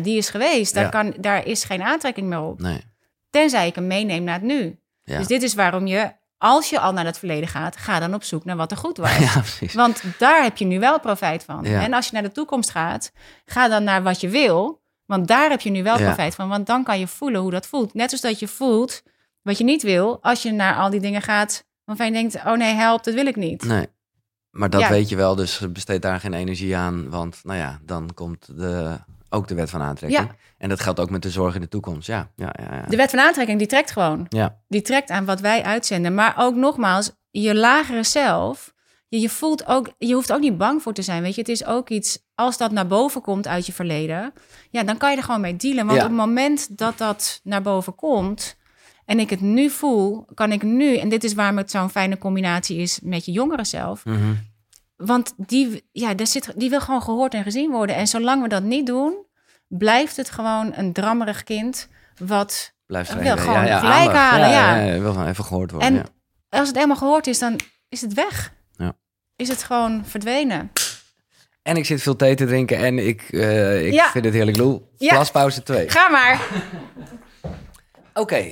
die is geweest. Daar is geen aantrekking meer op. Nee. Tenzij ik hem meeneem naar het nu. Ja. Dus dit is waarom je... Als je al naar het verleden gaat, ga dan op zoek naar wat er goed was. Ja, precies. Want daar heb je nu wel profijt van. Ja. En als je naar de toekomst gaat, ga dan naar wat je wil. Want daar heb je nu wel profijt van. Want dan kan je voelen hoe dat voelt. Net als dat je voelt wat je niet wil. Als je naar al die dingen gaat waarvan je denkt, oh nee, help, dat wil ik niet. Nee, maar dat weet je wel. Dus besteed daar geen energie aan. Want dan komt ook de wet van aantrekking. Ja. En dat geldt ook met de zorg in de toekomst. Ja. De wet van aantrekking, die trekt gewoon. Ja. Die trekt aan wat wij uitzenden. Maar ook nogmaals, je lagere zelf... Je voelt ook, je hoeft ook niet bang voor te zijn. Weet je, het is ook iets... Als dat naar boven komt uit je verleden... dan kan je er gewoon mee dealen. Want op het moment dat dat naar boven komt... en ik het nu voel, kan ik nu... en dit is waarom het zo'n fijne combinatie is... met je jongere zelf... Mm-hmm. Want die wil gewoon gehoord en gezien worden. En zolang we dat niet doen, blijft het gewoon een drammerig kind... wat wil gewoon gelijk halen. Ja, wil gewoon even gehoord worden. En als het helemaal gehoord is, dan is het weg. Ja. Is het gewoon verdwenen. En ik zit veel thee te drinken en ik vind het heerlijk. Lou, glaspauze 2. Ga maar. Oké,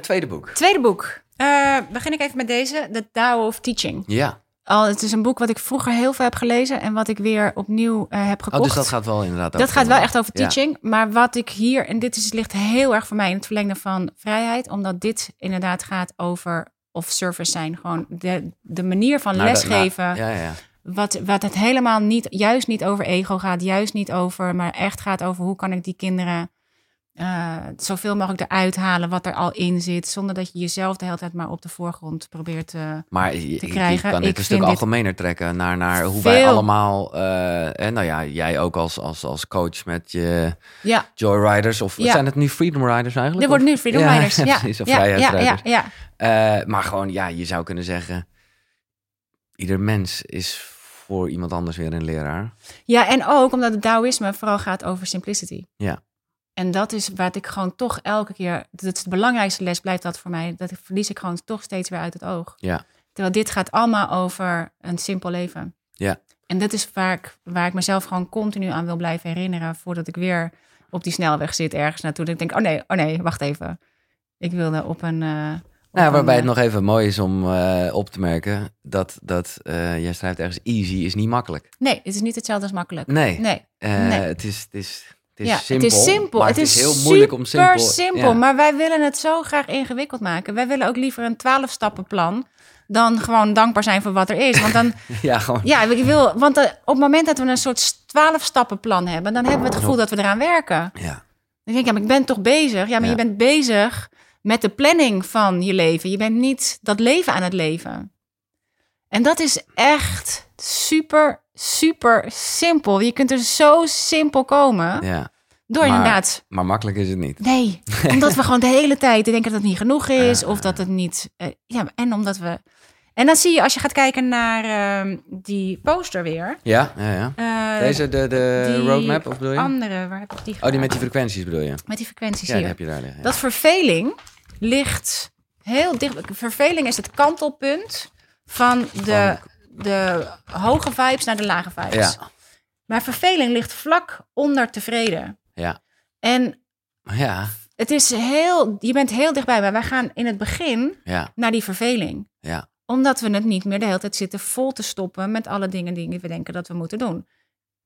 tweede boek. Begin ik even met deze, The Tao of Teaching. Ja. Het is een boek wat ik vroeger heel veel heb gelezen en wat ik weer opnieuw heb gekocht. Dus dat gaat wel inderdaad over. Dat gaat wel echt over teaching. Ja. Maar wat ik hier, en dit ligt heel erg voor mij in het verlengde van vrijheid. Omdat dit inderdaad gaat over of service zijn. Gewoon de manier van lesgeven. Wat het helemaal niet, juist niet over ego gaat. Juist niet over, maar echt gaat over hoe kan ik die kinderen zoveel mogelijk eruit halen wat er al in zit, zonder dat je jezelf de hele tijd maar op de voorgrond probeert te krijgen. Maar je kan het een stuk algemener trekken naar hoe wij allemaal, jij ook als coach met je Joyriders, of zijn het nu Freedom Riders eigenlijk? Er worden nu Freedom Riders, maar gewoon, je zou kunnen zeggen, ieder mens is voor iemand anders weer een leraar. Ja, en ook omdat het Taoïsme vooral gaat over simplicity. Ja. En dat is wat ik gewoon toch elke keer... Dat is de belangrijkste les, blijft dat voor mij. Dat verlies ik gewoon toch steeds weer uit het oog. Ja. Terwijl dit gaat allemaal over een simpel leven. Ja. En dat is waar ik mezelf gewoon continu aan wil blijven herinneren... voordat ik weer op die snelweg zit ergens naartoe. Dat ik denk, oh nee, wacht even. Ik wilde op een... waarbij het nog even mooi is om op te merken... dat jij schrijft ergens easy is niet makkelijk. Nee, het is niet hetzelfde als makkelijk. Nee. Het is simpel. Maar het is heel moeilijk om simpel. Het is super simpel, maar wij willen het zo graag ingewikkeld maken. Wij willen ook liever een 12-stappenplan dan gewoon dankbaar zijn voor wat er is. Want dan, want op het moment dat we een soort 12-stappenplan hebben, dan hebben we het gevoel dat we eraan werken. Ja. Dan denk ik, maar ik ben toch bezig. Ja, maar je bent bezig met de planning van je leven. Je bent niet dat leven aan het leven. En dat is echt super, super simpel. Je kunt er zo simpel komen. Ja, door inderdaad. Maar makkelijk is het niet. Nee, omdat we gewoon de hele tijd denken dat het niet genoeg is. Of dat het niet... en omdat we... En dan zie je, als je gaat kijken naar die poster weer. Ja. Deze, de roadmap, of bedoel je? Andere, waar heb ik die gedaan? Oh, die met die frequenties bedoel je? Met die frequenties hier. Ja, die heb je daar liggen. Ja. Dat verveling ligt heel dicht... Verveling is het kantelpunt van de hoge vibes naar de lage vibes. Ja. Maar verveling ligt vlak onder tevreden. Ja. En het is je bent heel dichtbij. Maar wij gaan in het begin naar die verveling. Ja. Omdat we het niet meer de hele tijd zitten vol te stoppen met alle dingen die we denken dat we moeten doen.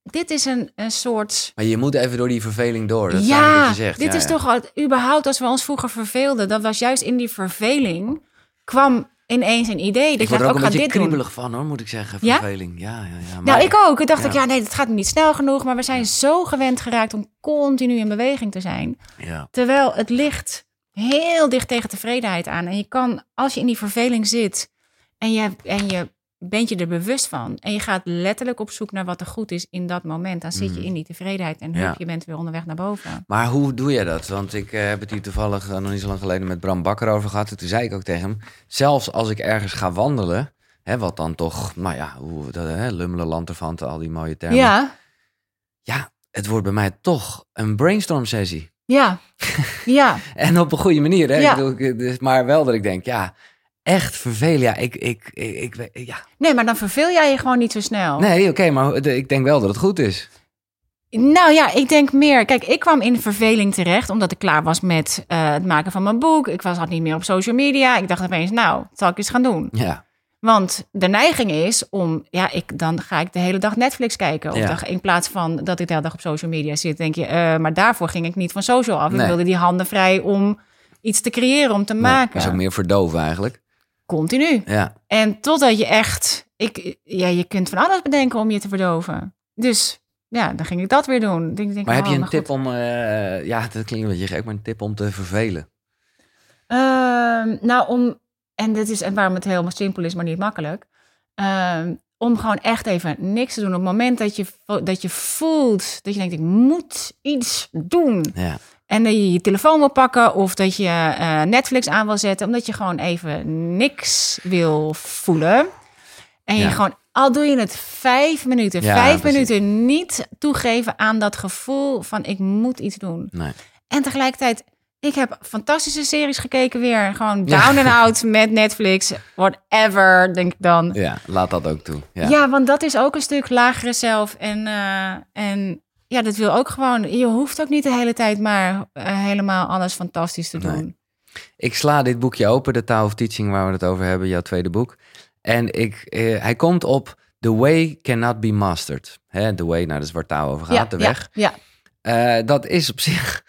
Dit is een soort... Maar je moet even door die verveling door. Dat is wat je zegt. Dit is toch überhaupt, als we ons vroeger verveelden, dat was juist in die verveling kwam... ineens een idee. Ik word er ook een beetje kriebelig van, hoor, moet ik zeggen. Verveling. Ja. Maar ik ook. Ik dacht ik, nee, dat gaat niet snel genoeg. Maar we zijn zo gewend geraakt om continu in beweging te zijn. Ja. Terwijl het ligt heel dicht tegen tevredenheid aan. En je kan, als je in die verveling zit... en je bent je er bewust van... en je gaat letterlijk op zoek naar wat er goed is in dat moment... dan zit je in die tevredenheid en je bent weer onderweg naar boven. Maar hoe doe je dat? Want ik heb het hier toevallig nog niet zo lang geleden... met Bram Bakker over gehad. En toen zei ik ook tegen hem... zelfs als ik ergens ga wandelen... wat dan toch, lummelen, lanterfanten, al die mooie termen. Ja, het wordt bij mij toch een brainstorm sessie. Ja. En op een goede manier, hè? Ja. Ik bedoel, dus, maar wel dat ik denk, echt vervelen, ik. Nee, maar dan verveel jij je gewoon niet zo snel. Nee, oké, maar ik denk wel dat het goed is. Nou ja, ik denk meer... Kijk, ik kwam in verveling terecht... omdat ik klaar was met het maken van mijn boek. Ik had niet meer op social media. Ik dacht opeens, dat zal ik eens gaan doen. Ja. Want de neiging is om... dan ga ik de hele dag Netflix kijken. Of in plaats van dat ik de hele dag op social media zit... denk je, maar daarvoor ging ik niet van social af. Nee. Ik wilde die handen vrij om iets te creëren, om te maken. Dat is ook meer verdoven eigenlijk. Continu. Ja. En totdat je echt... je kunt van alles bedenken om je te verdoven. Dus dan ging ik dat weer doen. Maar heb je een tip om... dat klinkt een beetje gek, maar een tip om te vervelen? En waarom het helemaal simpel is, maar niet makkelijk. Om gewoon echt even niks te doen. Op het moment dat je voelt... dat je denkt, ik moet iets doen... En dat je je telefoon wil pakken of dat je Netflix aan wil zetten... omdat je gewoon even niks wil voelen. En je gewoon, al doe je het 5 minuten... 5 minuten niet toegeven aan dat gevoel van ik moet iets doen. Nee. En tegelijkertijd, Ik heb fantastische series gekeken weer. Gewoon down and out met Netflix. Whatever, denk ik dan. Ja, laat dat ook toe. Ja, ja, want dat is ook een stuk lagere zelf. En ja, dat wil ook gewoon... Je hoeft ook niet de hele tijd maar helemaal alles fantastisch te doen. Nee. Ik sla dit boekje open, The Tao of Teaching, waar we het over hebben, jouw tweede boek. En hij komt op The Way Cannot Be Mastered. Hè, the way, nou, dat is waar Tao over gaat, de weg. Ja, ja. Dat is op zich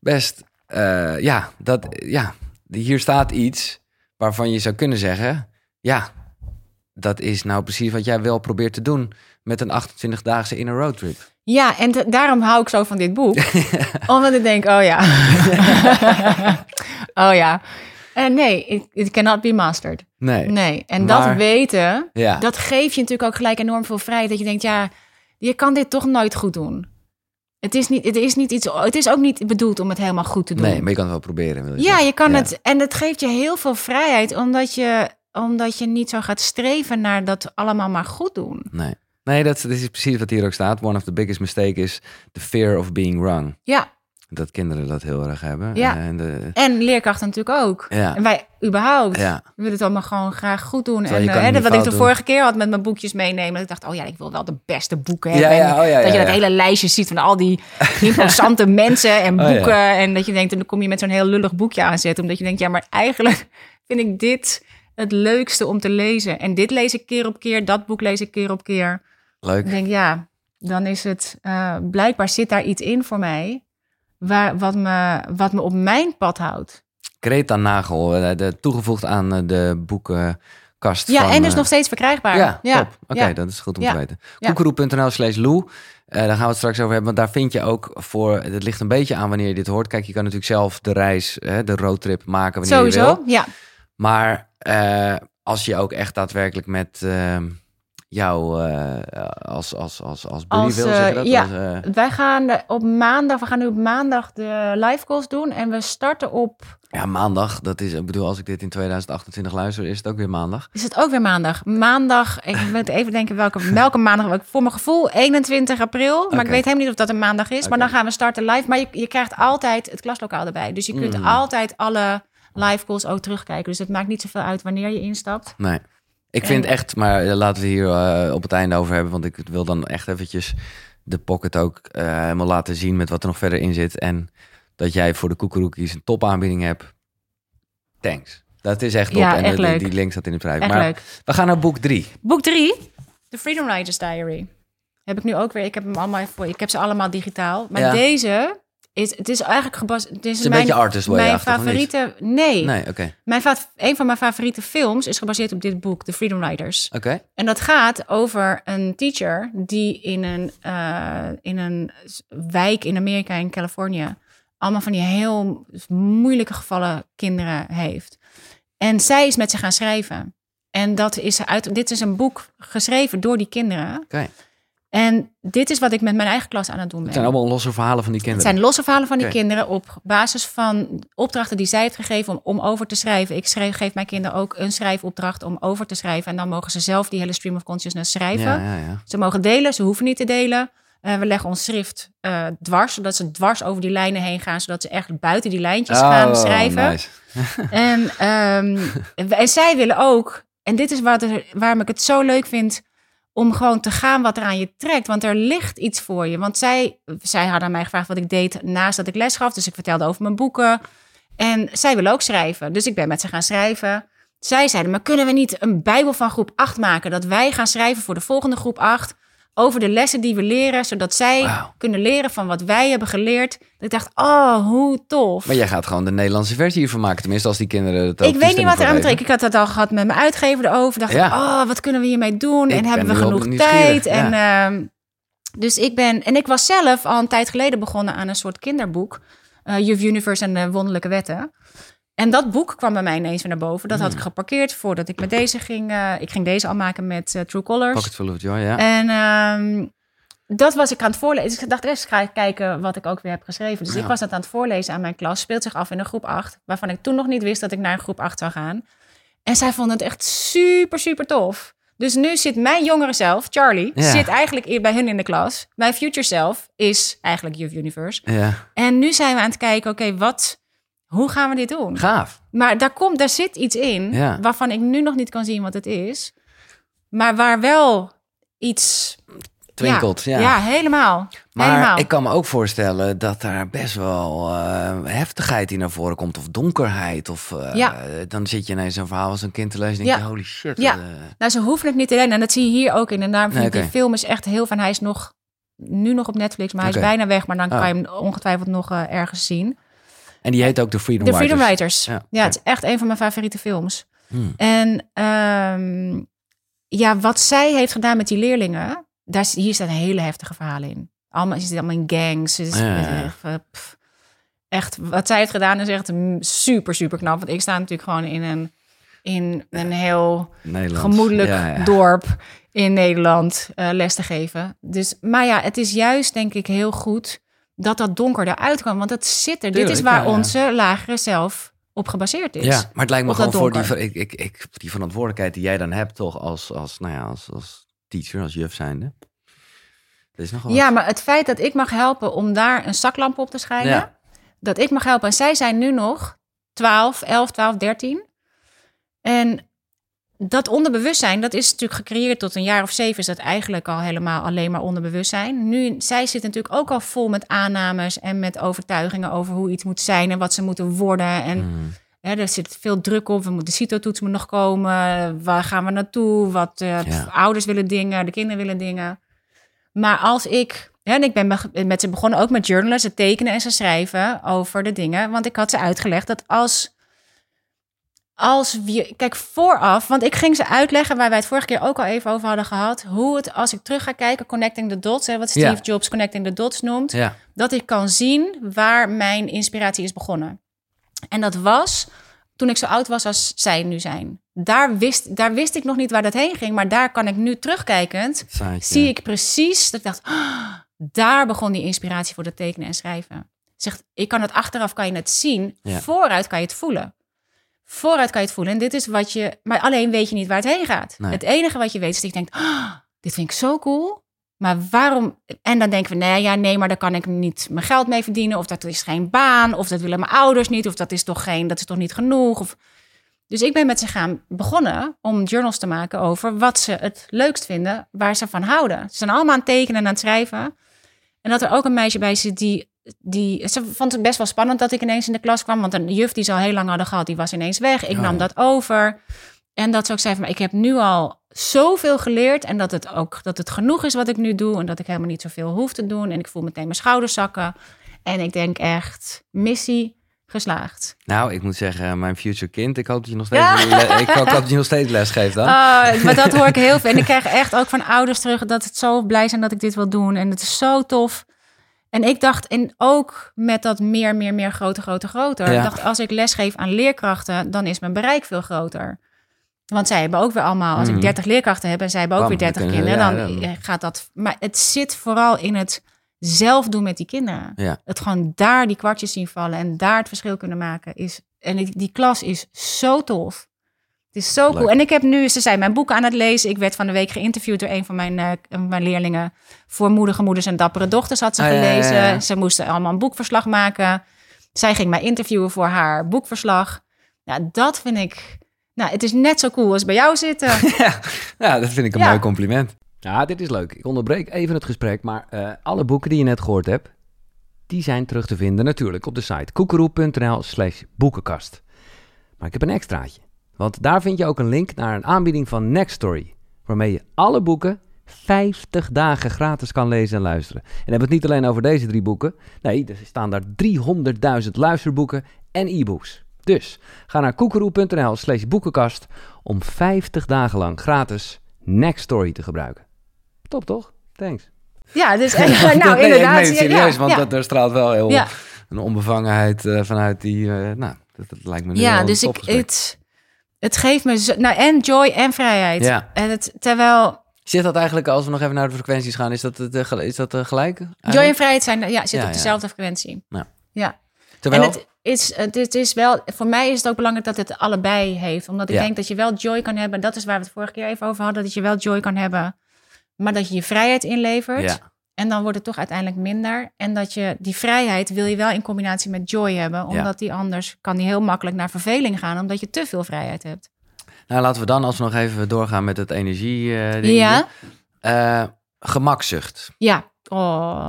best... hier staat iets waarvan je zou kunnen zeggen... ja, dat is nou precies wat jij wel probeert te doen... met een 28-daagse inner roadtrip. Ja, en daarom hou ik zo van dit boek. Omdat ik denk, oh ja. Oh ja. Nee, it cannot be mastered. Nee. En maar, dat weten, dat geeft je natuurlijk ook gelijk enorm veel vrijheid. Dat je denkt, ja, je kan dit toch nooit goed doen. Het is ook niet bedoeld om het helemaal goed te doen. Nee, maar je kan het wel proberen. Ja, je kan het. En dat geeft je heel veel vrijheid, omdat je niet zo gaat streven naar dat allemaal maar goed doen. Nee, dat is precies wat hier ook staat. One of the biggest mistakes is the fear of being wrong. Ja. Dat kinderen dat heel erg hebben. Ja. En leerkrachten natuurlijk ook. Ja. En wij überhaupt. Ja. We willen het allemaal gewoon graag goed doen. Wat ik de vorige keer had met mijn boekjes meenemen. Dat ik dacht, oh ja, ik wil wel de beste boeken hebben. Dat je dat hele lijstje ziet van al die interessante mensen en boeken. En dat je denkt, en dan kom je met zo'n heel lullig boekje aanzetten. Omdat je denkt, ja, maar eigenlijk vind ik dit het leukste om te lezen. En dit lees ik keer op keer. Dat boek lees ik keer op keer. Leuk. Ik denk, ja, dan is het... blijkbaar zit daar iets in voor mij... Wat me op mijn pad houdt. Greta Nagel, toegevoegd aan de boekenkast. Ja, en is nog steeds verkrijgbaar. Ja. Top. Oké, dat is goed om te weten. Koekeroek.nl/Lou. Daar gaan we het straks over hebben. Want daar vind je ook voor... Het ligt een beetje aan wanneer je dit hoort. Kijk, je kan natuurlijk zelf de reis, de roadtrip maken wanneer je wil. Ja. Maar als je ook echt daadwerkelijk met... jou als buddy wil zeggen dat? Ja, wij gaan op maandag... We gaan nu op maandag de live calls doen... en we starten op... Ja, maandag. Dat is, ik bedoel, als ik dit in 2028 luister... is het ook weer maandag. Is het ook weer maandag? Maandag, ik moet even denken welke maandag... Voor mijn gevoel 21 april. Maar ik weet helemaal niet of dat een maandag is. Maar dan gaan we starten live. Maar je krijgt altijd het klaslokaal erbij. Dus je kunt altijd alle live calls ook terugkijken. Dus het maakt niet zoveel uit wanneer je instapt. Nee. Ik vind echt, maar laten we hier op het einde over hebben... want ik wil dan echt eventjes de pocket ook helemaal laten zien... met wat er nog verder in zit. En dat jij voor de Koekeroekies een topaanbieding hebt. Thanks. Dat is echt top. Ja, echt leuk. Die link staat in de prijs. Maar leuk. We gaan naar boek 3. Boek 3, The Freedom Riders Diary. Heb ik nu ook weer. Ik heb ze allemaal digitaal. Maar deze... Het is eigenlijk gebaseerd... Het is een beetje Artist Way. Mijn favoriete... Nee, oké. Een van mijn favoriete films is gebaseerd op dit boek, The Freedom Riders. Oké. En dat gaat over een teacher die in een wijk in Amerika, in Californië, allemaal van die heel moeilijke gevallen kinderen heeft. En zij is met ze gaan schrijven. En dit is een boek geschreven door die kinderen. Oké. En dit is wat ik met mijn eigen klas aan het doen ben. Het zijn allemaal losse verhalen van die kinderen? Het zijn losse verhalen van die kinderen op basis van opdrachten die zij heeft gegeven om over te schrijven. Ik geef mijn kinderen ook een schrijfopdracht om over te schrijven. En dan mogen ze zelf die hele stream of consciousness schrijven. Ja. Ze mogen delen, ze hoeven niet te delen. We leggen ons schrift dwars, zodat ze dwars over die lijnen heen gaan. Zodat ze echt buiten die lijntjes gaan schrijven. Nice. En zij willen ook, en dit is waarom ik het zo leuk vind... om gewoon te gaan wat er aan je trekt. Want er ligt iets voor je. Want zij hadden aan mij gevraagd wat ik deed naast dat ik les gaf. Dus ik vertelde over mijn boeken. En zij wil ook schrijven. Dus ik ben met ze gaan schrijven. Zij zeiden, maar kunnen we niet een bijbel van groep 8 maken? Dat wij gaan schrijven voor de volgende groep 8... over de lessen die we leren... zodat zij kunnen leren van wat wij hebben geleerd. Ik dacht, oh, hoe tof. Maar jij gaat gewoon de Nederlandse versie hiervan maken. Tenminste, als die kinderen het ook... Ik weet niet wat er aan trekt. Ik had dat al gehad met mijn uitgever erover. Dacht, wat kunnen we hiermee doen? En hebben we genoeg tijd? Ja. En, dus ik ben... En ik was zelf al een tijd geleden begonnen aan een soort kinderboek. Youth Universe en de Wonderlijke Wetten. En dat boek kwam bij mij ineens weer naar boven. Dat had ik geparkeerd voordat ik met deze ging. Ik ging deze al maken met True Colors. Pockets Full of Joy, ja. En dat was ik aan het voorlezen. Dus ik dacht, eerst ga ik kijken wat ik ook weer heb geschreven. Dus ik was dat aan het voorlezen aan mijn klas. Speelt zich af in een groep 8. Waarvan ik toen nog niet wist dat ik naar een groep 8 zou gaan. En zij vonden het echt super, super tof. Dus nu zit mijn jongere zelf, Charlie... zit eigenlijk bij hun in de klas. Mijn future zelf is eigenlijk Youth Universe. Ja. En nu zijn we aan het kijken, oké, wat... Hoe gaan we dit doen? Gaaf. Maar daar zit iets in waarvan ik nu nog niet kan zien wat het is. Maar waar wel iets... twinkelt, ja. Ja, helemaal. Maar ik kan me ook voorstellen dat daar best wel heftigheid in naar voren komt. Of donkerheid. Of dan zit je ineens zo'n verhaal als een kind te lezen en denk je, holy shit. Ja. Nou, ze hoeven het niet te lenen. En dat zie je hier ook in. En daarom vind ik die film is echt heel van... Hij is nu nog op Netflix, maar hij is bijna weg. Maar dan kan je hem ongetwijfeld nog ergens zien. En die heet ook The Freedom Writers. The Freedom Writers. Ja, het is echt een van mijn favoriete films. Hmm. En wat zij heeft gedaan met die leerlingen... Hier staan hele heftige verhalen in. Allemaal zit allemaal in gangs. Dus echt, wat zij heeft gedaan is echt super, super knap. Want ik sta natuurlijk gewoon in een heel Nederland. Gemoedelijk dorp in Nederland les te geven. Dus, maar ja, het is juist denk ik heel goed dat donker eruit kwam. Want dat zit er. Tuurlijk, dit is waar onze lagere zelf op gebaseerd is. Ja, maar het lijkt me gewoon voor die verantwoordelijkheid die jij dan hebt toch als teacher, als juf zijnde. Dat is nogal maar het feit dat ik mag helpen om daar een zaklamp op te schijnen, dat ik mag helpen. En zij zijn nu nog 11, 12, 13. En dat onderbewustzijn, dat is natuurlijk gecreëerd tot een jaar of 7, is dat eigenlijk al helemaal alleen maar onderbewustzijn. Nu, zij zit natuurlijk ook al vol met aannames en met overtuigingen over hoe iets moet zijn en wat ze moeten worden en... er zit veel druk op. De CITO-toets moet nog komen. Waar gaan we naartoe? Wat ouders willen dingen. De kinderen willen dingen. Maar als ik... en ik ben met ze begonnen ook met journalen. Ze tekenen en ze schrijven over de dingen. Want ik had ze uitgelegd dat als je... Kijk, vooraf... Want ik ging ze uitleggen waar wij het vorige keer ook al even over hadden gehad. Hoe het, als ik terug ga kijken... Connecting the Dots, wat Steve Jobs Connecting the Dots noemt. Ja. Dat ik kan zien waar mijn inspiratie is begonnen. En dat was toen ik zo oud was als zij nu zijn. Daar wist ik nog niet waar dat heen ging. Maar daar kan ik nu terugkijkend... zie ik precies dat ik dacht... daar begon die inspiratie voor dat tekenen en schrijven. Zegt, ik kan het achteraf, kan je het zien. Ja. Vooruit kan je het voelen. En dit is wat je... Maar alleen weet je niet waar het heen gaat. Nee. Het enige wat je weet is dat je denkt... dit vind ik zo cool. Maar waarom... En dan denken we, maar daar kan ik niet mijn geld mee verdienen. Of dat is geen baan. Of dat willen mijn ouders niet. Of dat is toch niet genoeg. Of... Dus ik ben met ze begonnen om journals te maken over wat ze het leukst vinden. Waar ze van houden. Ze zijn allemaal aan het tekenen en aan het schrijven. En dat er ook een meisje bij zit die... Ze vond het best wel spannend dat ik ineens in de klas kwam. Want een juf die ze al heel lang hadden gehad, die was ineens weg. Ik nam dat over. En dat ze ook zei van, ik heb nu al zoveel geleerd en dat het genoeg is wat ik nu doe en dat ik helemaal niet zoveel hoef te doen. En ik voel meteen mijn schouders zakken. En ik denk echt, missie geslaagd. Nou, ik moet zeggen, mijn future kind, ik hoop dat je nog steeds, les geeft dan. Maar dat hoor ik heel veel. En ik krijg echt ook van ouders terug dat ze zo blij zijn dat ik dit wil doen. En het is zo tof. En ik dacht, en ook met dat meer, groter. Ja. Ik dacht, als ik lesgeef aan leerkrachten, dan is mijn bereik veel groter. Want zij hebben ook weer allemaal... Als ik 30 leerkrachten heb en zij hebben ook weer 30 kinderen... dan gaat dat... Maar het zit vooral in het zelf doen met die kinderen. Ja. Het gewoon daar die kwartjes zien vallen... en daar het verschil kunnen maken. Die klas is zo tof. Het is zo leuk. Cool. En ik heb nu... Ze zijn mijn boeken aan het lezen. Ik werd van de week geïnterviewd door een van mijn leerlingen. Voor moedige moeders en dappere dochters had ze gelezen. Ja. Ze moesten allemaal een boekverslag maken. Zij ging mij interviewen voor haar boekverslag. Nou, dat vind ik... Nou, het is net zo cool als bij jou zitten. Ja, dat vind ik een mooi compliment. Ja, dit is leuk. Ik onderbreek even het gesprek, maar alle boeken die je net gehoord hebt, die zijn terug te vinden natuurlijk op de site koekeroe.nl/boekenkast. Maar ik heb een extraatje, want daar vind je ook een link naar een aanbieding van Next Story, waarmee je alle boeken 50 dagen gratis kan lezen en luisteren. En hebben we het niet alleen over deze 3 boeken. Nee, er staan daar 300.000 luisterboeken en e-books. Dus ga naar koekeroe.nl/boekenkast om 50 dagen lang gratis Next Story te gebruiken. Top toch? Thanks. Ja, dus inderdaad. Nee, serieus, want daar straalt wel heel een onbevangenheid vanuit die... dat lijkt me nu wel dus een topgesprek. Het geeft me zo, en joy en vrijheid. Ja. En terwijl... Zit dat eigenlijk, als we nog even naar de frequenties gaan, is dat gelijk? Eigenlijk? Joy en vrijheid zitten op dezelfde frequentie. Ja. Terwijl... En het is wel, voor mij is het ook belangrijk dat het allebei heeft. Omdat ik denk dat je wel joy kan hebben. Dat is waar we het vorige keer even over hadden. Dat je wel joy kan hebben. Maar dat je je vrijheid inlevert. Ja. En dan wordt het toch uiteindelijk minder. En dat je die vrijheid wil je wel in combinatie met joy hebben. Omdat die anders kan die heel makkelijk naar verveling gaan. Omdat je te veel vrijheid hebt. Nou, laten we dan als we nog even doorgaan met het energie ding. Ja. Gemakzucht. Ja. Oh,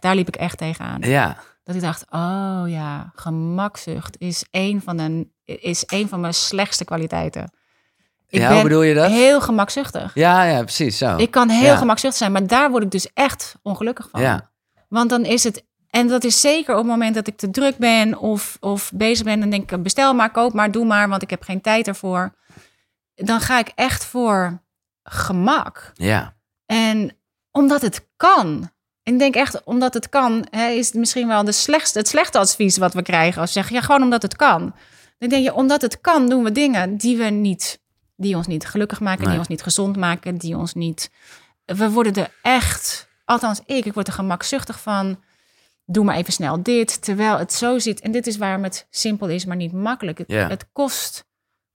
daar liep ik echt tegenaan. Ja. Dat ik dacht, gemakzucht is één van mijn slechtste kwaliteiten. Hoe bedoel je dat? Heel gemakzuchtig. Ja, precies. Zo. Ik kan heel gemakzuchtig zijn, maar daar word ik dus echt ongelukkig van. Ja. Want dan is het... En dat is zeker op het moment dat ik te druk ben of bezig ben. Dan denk ik, bestel maar, koop maar, doe maar, want ik heb geen tijd ervoor. Dan ga ik echt voor gemak. Ja. En omdat het kan... Ik denk echt, omdat het kan, is het misschien wel het slechte advies wat we krijgen. Als we zeggen, gewoon omdat het kan. Dan denk je, omdat het kan, doen we dingen die ons niet gelukkig maken, die ons niet gezond maken, die ons niet... We worden er echt, althans ik word er gemakzuchtig van. Doe maar even snel dit, terwijl het zo zit. En dit is waarom het simpel is, maar niet makkelijk. Het kost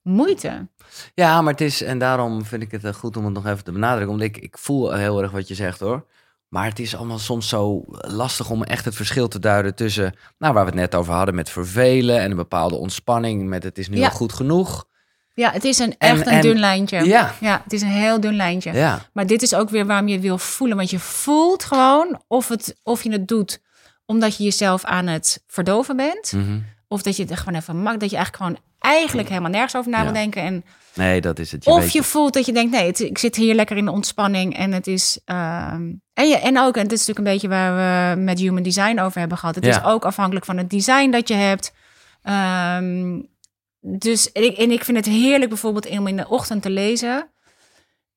moeite. Ja, maar het is, en daarom vind ik het goed om het nog even te benadrukken. Omdat ik voel heel erg wat je zegt, hoor. Maar het is allemaal soms zo lastig om echt het verschil te duiden tussen... Nou, waar we het net over hadden met vervelen en een bepaalde ontspanning met het is nu al goed genoeg. Ja, het is echt een dun lijntje. Ja, het is een heel dun lijntje. Ja. Maar dit is ook weer waarom je het wil voelen. Want je voelt gewoon of je het doet omdat je jezelf aan het verdoven bent. Mm-hmm. Of dat je het gewoon even maakt, dat je eigenlijk helemaal nergens over na wil denken. En nee, dat is het. Je voelt dat je denkt, nee, ik zit hier lekker in de ontspanning. En het is... En dit is natuurlijk een beetje waar we met Human Design over hebben gehad. Het is ook afhankelijk van het design dat je hebt. Dus ik vind het heerlijk bijvoorbeeld om in de ochtend te lezen.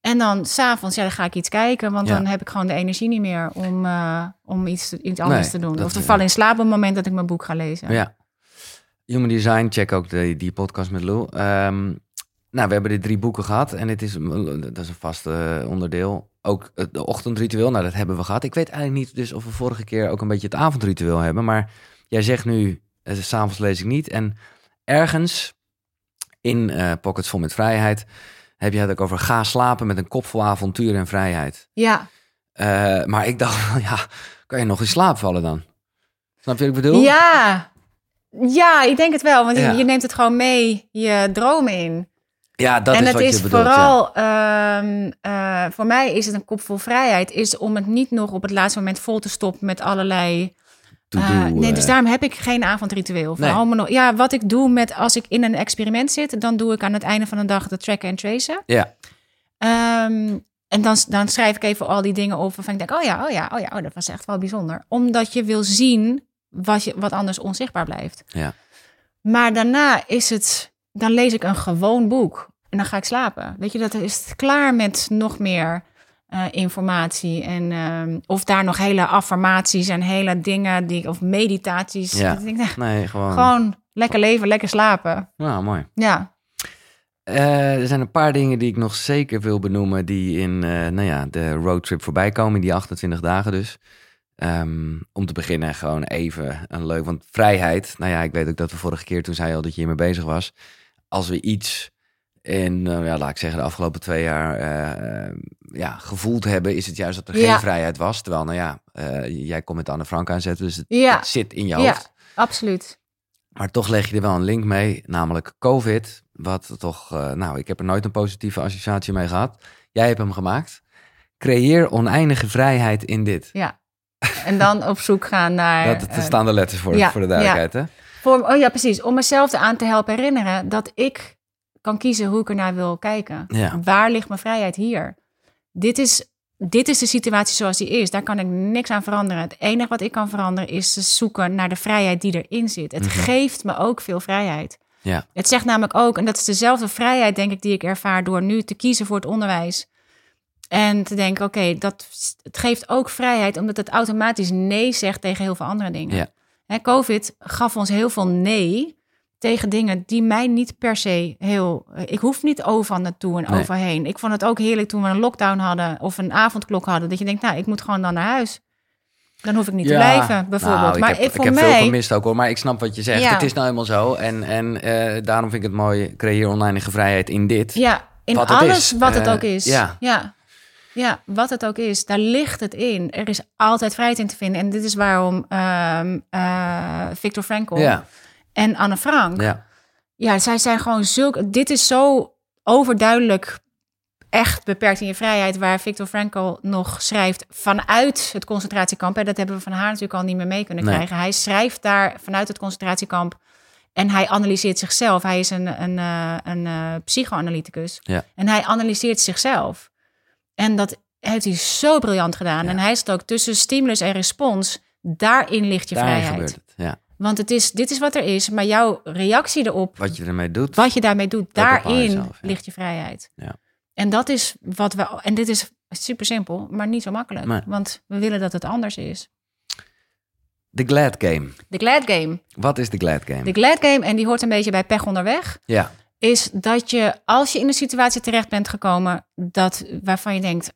En dan 's avonds, dan ga ik iets kijken. Want dan heb ik gewoon de energie niet meer om iets anders te doen. Of te vallen in slaap op het moment dat ik mijn boek ga lezen. Ja. Human Design, check ook die podcast met Lou. We hebben de 3 boeken gehad. En dat is een vast onderdeel. Ook het ochtendritueel, dat hebben we gehad. Ik weet eigenlijk niet dus of we vorige keer ook een beetje het avondritueel hebben. Maar jij zegt nu, 's avonds lees ik niet. En ergens in Pockets vol met Vrijheid heb je het ook over ga slapen met een kop vol avontuur en vrijheid. Ja. Maar ik dacht, kan je nog in slaap vallen dan? Snap je wat ik bedoel? Ja. Ja, ik denk het wel. Want je neemt het gewoon mee je dromen in. Ja, dat is wat je bedoelt. En het is vooral... Ja. Voor mij is het een kop vol vrijheid. Is om het niet nog op het laatste moment vol te stoppen met allerlei... Dus daarom heb ik geen avondritueel. Wat ik doe met als ik in een experiment zit... dan doe ik aan het einde van de dag de tracken en tracen. Ja. En dan schrijf ik even al die dingen op... waarvan ik denk, dat was echt wel bijzonder. Omdat je wil zien... Wat anders onzichtbaar blijft. Ja. Maar daarna dan lees ik een gewoon boek. En dan ga ik slapen. Weet je, dat is het klaar met nog meer informatie. En of daar nog hele affirmaties en hele dingen. Of meditaties. Ja. Dat ik denk, gewoon lekker leven, lekker slapen. Nou, mooi. Ja. Er zijn een paar dingen die ik nog zeker wil benoemen. Die in de roadtrip voorbij komen. Die 28 dagen dus. Om te beginnen gewoon even een leuk... Want vrijheid, ik weet ook dat we vorige keer... toen zei je al dat je hiermee bezig was... als we iets in, de afgelopen 2 jaar... gevoeld hebben, is het juist dat er geen vrijheid was. Terwijl, jij komt met Anne Frank aanzetten... dus het zit in je hoofd. Ja, absoluut. Maar toch leg je er wel een link mee, namelijk COVID. Wat toch, ik heb er nooit een positieve associatie mee gehad. Jij hebt hem gemaakt. Creëer oneindige vrijheid in dit. Ja. En dan op zoek gaan naar... Dat staan de letters voor de duidelijkheid, hè? Precies. Om mezelf eraan te helpen herinneren... dat ik kan kiezen hoe ik ernaar wil kijken. Ja. Waar ligt mijn vrijheid hier? Dit is de situatie zoals die is. Daar kan ik niks aan veranderen. Het enige wat ik kan veranderen... is te zoeken naar de vrijheid die erin zit. Het geeft me ook veel vrijheid. Ja. Het zegt namelijk ook... en dat is dezelfde vrijheid, denk ik, die ik ervaar... door nu te kiezen voor het onderwijs... En te denken, het geeft ook vrijheid... omdat het automatisch nee zegt tegen heel veel andere dingen. Ja. COVID gaf ons heel veel nee tegen dingen die mij niet per se heel... Ik hoef niet overal naartoe en overheen. Ik vond het ook heerlijk toen we een lockdown hadden... of een avondklok hadden, dat je denkt... ik moet gewoon dan naar huis. Dan hoef ik niet te blijven, bijvoorbeeld. Ik heb veel gemist ook, hoor. Maar ik snap wat je zegt. Ja. Het is nou helemaal zo. En daarom vind ik het mooi... creëer oneindige vrijheid in dit. Ja, in alles wat het ook is. Ja. Ja, wat het ook is, daar ligt het in. Er is altijd vrijheid in te vinden. En dit is waarom Viktor Frankl en Anne Frank... Ja, zij zijn gewoon zulke... Dit is zo overduidelijk echt beperkt in je vrijheid... waar Viktor Frankl nog schrijft vanuit het concentratiekamp. En dat hebben we van haar natuurlijk al niet meer mee kunnen krijgen. Hij schrijft daar vanuit het concentratiekamp... En hij analyseert zichzelf. Hij is een psychoanalyticus. Ja. En hij analyseert zichzelf. En dat heeft hij zo briljant gedaan. Ja. En hij zit ook tussen stimulus en respons. Daarin ligt je vrijheid. Gebeurt het, ja. Want dit is wat er is. Maar jouw reactie erop... Wat je ermee doet. Wat je daarmee doet. Daarin jezelf, ligt je vrijheid. Ja. En dat is wat we... En dit is super simpel, maar niet zo makkelijk. Maar, want we willen dat het anders is. The Glad Game. The Glad Game. Wat is The Glad Game? The Glad Game, en die hoort een beetje bij pech onderweg... Ja. Is dat je, als je in een situatie terecht bent gekomen... waarvan je denkt...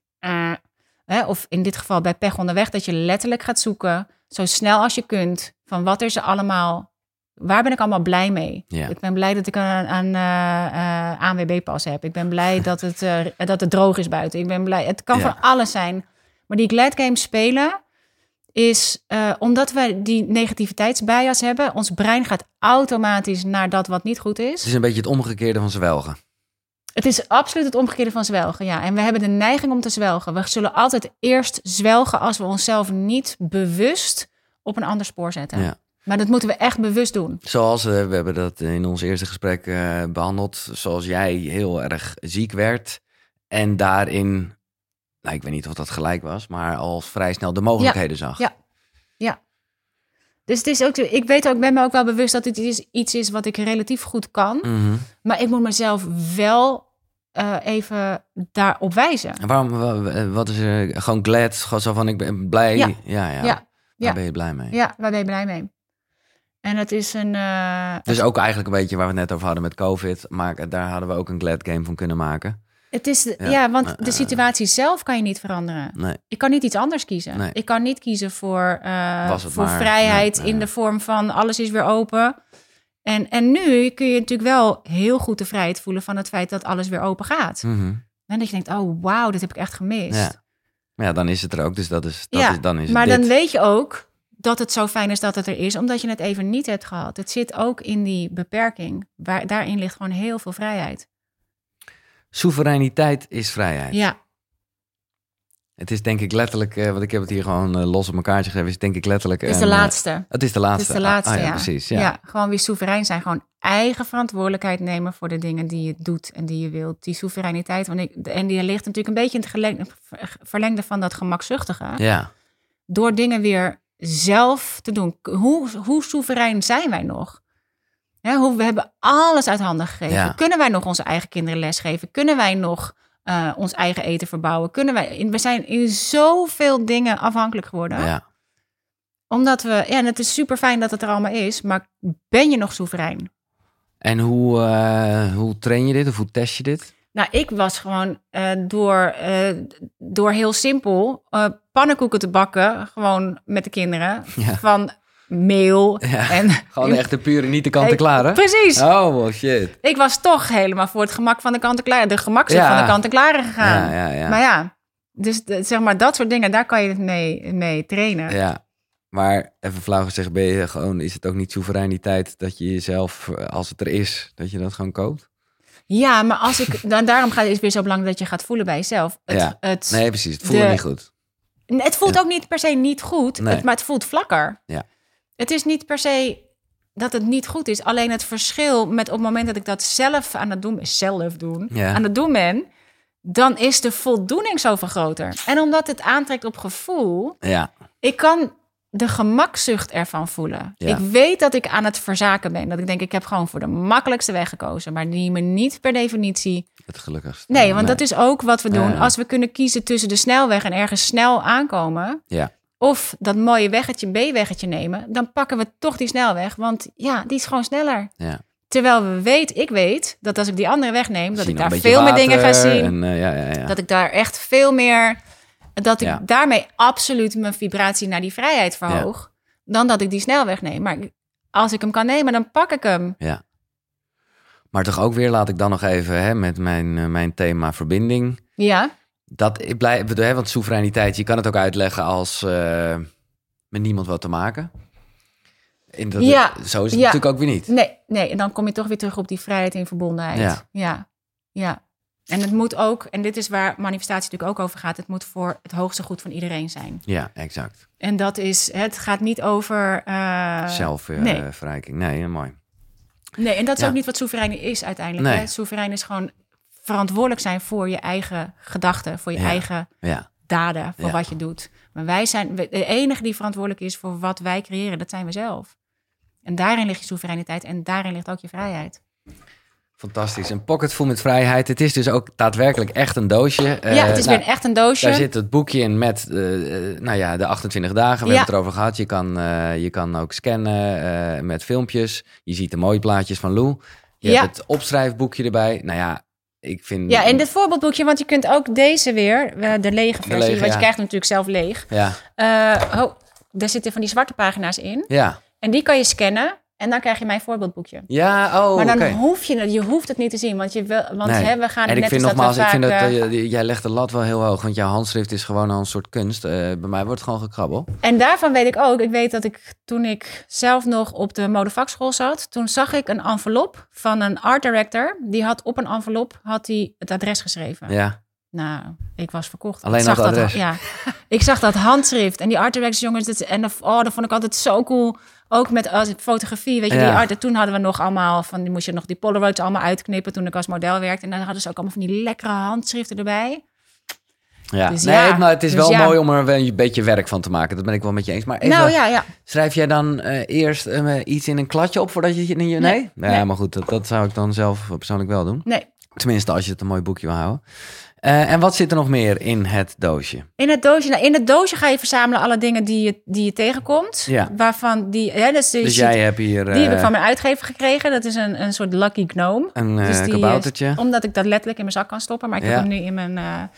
of in dit geval bij pech onderweg... dat je letterlijk gaat zoeken... zo snel als je kunt... van wat is er allemaal... waar ben ik allemaal blij mee? Ja. Ik ben blij dat ik een ANWB-pas heb. Ik ben blij dat het droog is buiten. Ik ben blij. Het kan van alles zijn. Maar die glad game spelen... is omdat wij die negativiteitsbias hebben... ons brein gaat automatisch naar dat wat niet goed is. Het is een beetje het omgekeerde van zwelgen. Het is absoluut het omgekeerde van zwelgen, ja. En we hebben de neiging om te zwelgen. We zullen altijd eerst zwelgen... als we onszelf niet bewust op een ander spoor zetten. Ja. Maar dat moeten we echt bewust doen. Zoals we hebben dat in ons eerste gesprek behandeld... zoals jij heel erg ziek werd en daarin... Nou, ik weet niet of dat gelijk was, maar al vrij snel de mogelijkheden zag. Ja. Dus het is ook, ik ben me ook wel bewust dat dit iets is wat ik relatief goed kan. Mm-hmm. Maar ik moet mezelf wel even daarop wijzen. En waarom? Wat is er? Gewoon glad, gewoon zo van ik ben blij. Waar ben je blij mee? Ja, waar ben je blij mee? En het is een... Dus ook eigenlijk een beetje waar we het net over hadden met COVID. Maar daar hadden we ook een glad game van kunnen maken. Het is, want de situatie zelf kan je niet veranderen. Nee. Ik kan niet iets anders kiezen. Nee. Ik kan niet kiezen voor vrijheid in de vorm van alles is weer open. En nu kun je natuurlijk wel heel goed de vrijheid voelen van het feit dat alles weer open gaat. Mm-hmm. En dat je denkt, oh wauw, dit heb ik echt gemist. Ja, maar dan is het er ook. Dus dan weet je ook dat het zo fijn is dat het er is, omdat je het even niet hebt gehad. Het zit ook in die beperking. Daarin ligt gewoon heel veel vrijheid. Soevereiniteit is vrijheid. Ja. Het is denk ik letterlijk... want ik heb het hier gewoon los op mijn kaartje geschreven. Het is de laatste. Het is de laatste. Precies. Ja, gewoon weer soeverein zijn. Gewoon eigen verantwoordelijkheid nemen voor de dingen die je doet en die je wilt. Die soevereiniteit. En die ligt natuurlijk een beetje in het verlengde van dat gemakzuchtige. Ja. Door dingen weer zelf te doen. Hoe soeverein zijn wij nog? We hebben alles uit handen gegeven. Ja. Kunnen wij nog onze eigen kinderen lesgeven? Kunnen wij nog ons eigen eten verbouwen? We zijn in zoveel dingen afhankelijk geworden. Ja. Omdat we... Ja, en het is super fijn dat het er allemaal is. Maar ben je nog soeverein? En hoe train je dit? Of hoe test je dit? Nou, ik was gewoon door heel simpel pannenkoeken te bakken. Gewoon met de kinderen. Ja. Van... meel. Ja, en gewoon echt de pure, niet de kant-en-klaar, hè? Precies. Oh, shit. Ik was toch helemaal voor het gemak van de kant-en-klaar. De gemakzucht van de kant-en-klaar gegaan. Ja. Maar ja, dus zeg maar dat soort dingen, daar kan je het mee trainen. Ja, maar even flauw gezegd, is het ook niet soevereiniteit dat je jezelf, als het er is, dat je dat gewoon koopt? Ja, maar daarom is het weer zo belangrijk dat je gaat voelen bij jezelf. Precies. Het voelt niet goed. Het voelt ook niet per se niet goed, maar het voelt vlakker. Ja. Het is niet per se dat het niet goed is. Alleen het verschil met op het moment dat ik dat zelf aan het doen ben... dan is de voldoening zoveel groter. En omdat het aantrekt op gevoel... Ja. Ik kan de gemakzucht ervan voelen. Ja. Ik weet dat ik aan het verzaken ben. Dat ik denk, ik heb gewoon voor de makkelijkste weg gekozen. Maar die me niet per definitie... Het gelukkigste. Nee, want dat is ook wat we doen. Ja. Als we kunnen kiezen tussen de snelweg en ergens snel aankomen... Ja. Of dat mooie B-weggetje nemen... dan pakken we toch die snelweg. Want ja, die is gewoon sneller. Ja. Terwijl ik weet... dat als ik die andere weg neem... dat ik daar veel meer dingen ga zien. En, dat ik daar echt veel meer... dat ik daarmee absoluut... mijn vibratie naar die vrijheid verhoog... dan dat ik die snelweg neem. Maar als ik hem kan nemen, dan pak ik hem. Ja. Maar toch ook weer laat ik dan nog even... met mijn thema verbinding... Ja. Dat blijft, want soevereiniteit, je kan het ook uitleggen als met niemand wat te maken. Zo is het natuurlijk ook weer niet. Nee, en dan kom je toch weer terug op die vrijheid en verbondenheid. Ja. En het moet ook, en dit is waar manifestatie natuurlijk ook over gaat, het moet voor het hoogste goed van iedereen zijn. Ja, exact. En dat is, het gaat niet over zelfverrijking. Nee, mooi. Nee, en dat is ook niet wat soeverein is uiteindelijk. Nee. Hè? Soeverein is gewoon verantwoordelijk zijn voor je eigen gedachten, voor je eigen daden, voor wat je doet. Maar wij zijn de enige die verantwoordelijk is voor wat wij creëren, dat zijn we zelf. En daarin ligt je soevereiniteit en daarin ligt ook je vrijheid. Fantastisch. Een pocket vol met vrijheid. Het is dus ook daadwerkelijk echt een doosje. Het is weer echt een doosje. Daar zit het boekje in met de 28 dagen. We hebben het erover gehad. Je kan ook scannen met filmpjes. Je ziet de mooie plaatjes van Lou. Je hebt het opschrijfboekje erbij. Ik vind... Ja, en dit voorbeeldboekje, want je kunt ook deze weer, de lege versie, want je krijgt hem natuurlijk zelf leeg. Ja. Daar zitten van die zwarte pagina's in. Ja. En die kan je scannen. En dan krijg je mijn voorbeeldboekje. Maar dan hoef je hoeft het niet te zien. We gaan en net ik vind dus nogmaals, jij legt de lat wel heel hoog. Want jouw handschrift is gewoon al een soort kunst. Bij mij wordt het gewoon gekrabbel. En daarvan weet ik ook. Ik weet dat toen ik zelf nog op de modevakschool zat, toen zag ik een envelop van een art director. Die had op een envelop het adres geschreven. Ja. Nou, ik was verkocht. Alleen dat adres. Ik zag dat handschrift. En die art directors, jongens. Dat vond ik altijd zo cool. Ook met fotografie, die art. Toen hadden we nog allemaal moest je nog die Polaroids allemaal uitknippen toen ik als model werkte. En dan hadden ze ook allemaal van die lekkere handschriften erbij. Ja, dus maar het is dus wel mooi om er een beetje werk van te maken. Dat ben ik wel met je eens. Maar even, schrijf jij dan eerst iets in een kladje op voordat je het in je... Nee, maar goed, dat zou ik dan zelf persoonlijk wel doen. Nee. Tenminste, als je het een mooi boekje wil houden. En wat zit er nog meer in het doosje? In het doosje ga je verzamelen alle dingen die je tegenkomt. Ja. Waarvan hebt hier... Die heb ik van mijn uitgever gekregen. Dat is een soort lucky gnome. Een kaboutertje. Omdat ik dat letterlijk in mijn zak kan stoppen. Maar ik heb hem nu in mijn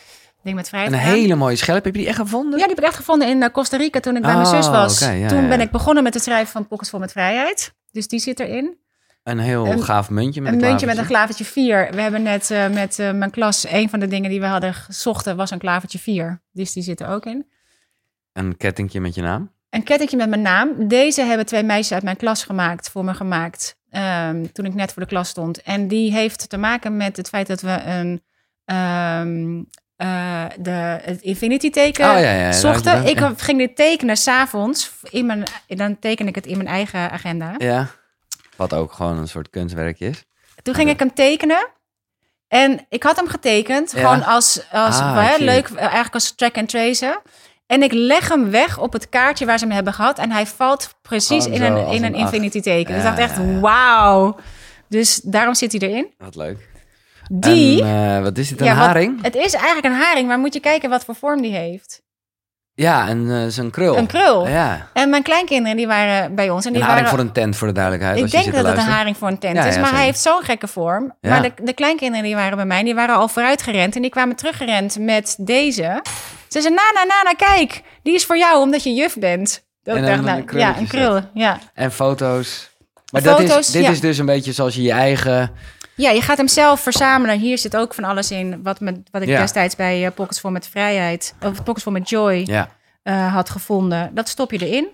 ding met vrijheid. Een hele mooie schelp. Heb je die echt gevonden? Ja, die heb ik echt gevonden in Costa Rica toen ik bij mijn zus was. Okay, toen ben ik begonnen met het schrijven van Pockets vol met Vrijheid. Dus die zit erin. Een heel gaaf muntje met een klavertje. Muntje met een klavertje 4. We hebben net met mijn klas... een van de dingen die we hadden gezochten was een klavertje 4. Dus die zit er ook in. Een kettingje met je naam? Een kettingje met mijn naam. Deze hebben 2 meisjes uit mijn klas voor me gemaakt... toen ik net voor de klas stond. En die heeft te maken met het feit dat we het Infinity teken zochten. Ik ging dit tekenen s'avonds. Dan teken ik het in mijn eigen agenda. Ja. Wat ook gewoon een soort kunstwerkje is. Toen ging ik hem tekenen. En ik had hem getekend. Gewoon eigenlijk als track and tracen. En ik leg hem weg op het kaartje waar ze hem hebben gehad. En hij valt precies in een infinity teken. Dus ik dacht echt, wauw. Dus daarom zit hij erin. Wat leuk. Die... En, wat is dit, een haring? Het is eigenlijk een haring, maar moet je kijken wat voor vorm die heeft. Ja, en zijn krul. Een krul. Ja. En mijn kleinkinderen die waren bij ons. En die haring voor een tent, voor de duidelijkheid. Ik denk dat het een haring voor een tent is. Maar hij heeft zo'n gekke vorm. Ja. Maar de kleinkinderen die waren bij mij, die waren al vooruit gerend. En die kwamen teruggerend met deze. Ze zeiden, Nana, kijk. Die is voor jou, omdat je juf bent. Dat en dacht, een krul. Ja. En foto's. Maar dit is dus een beetje zoals je eigen... Ja, je gaat hem zelf verzamelen. Hier zit ook van alles in wat ik destijds bij Pockets vol met Vrijheid... of Pockets vol met Joy had gevonden. Dat stop je erin.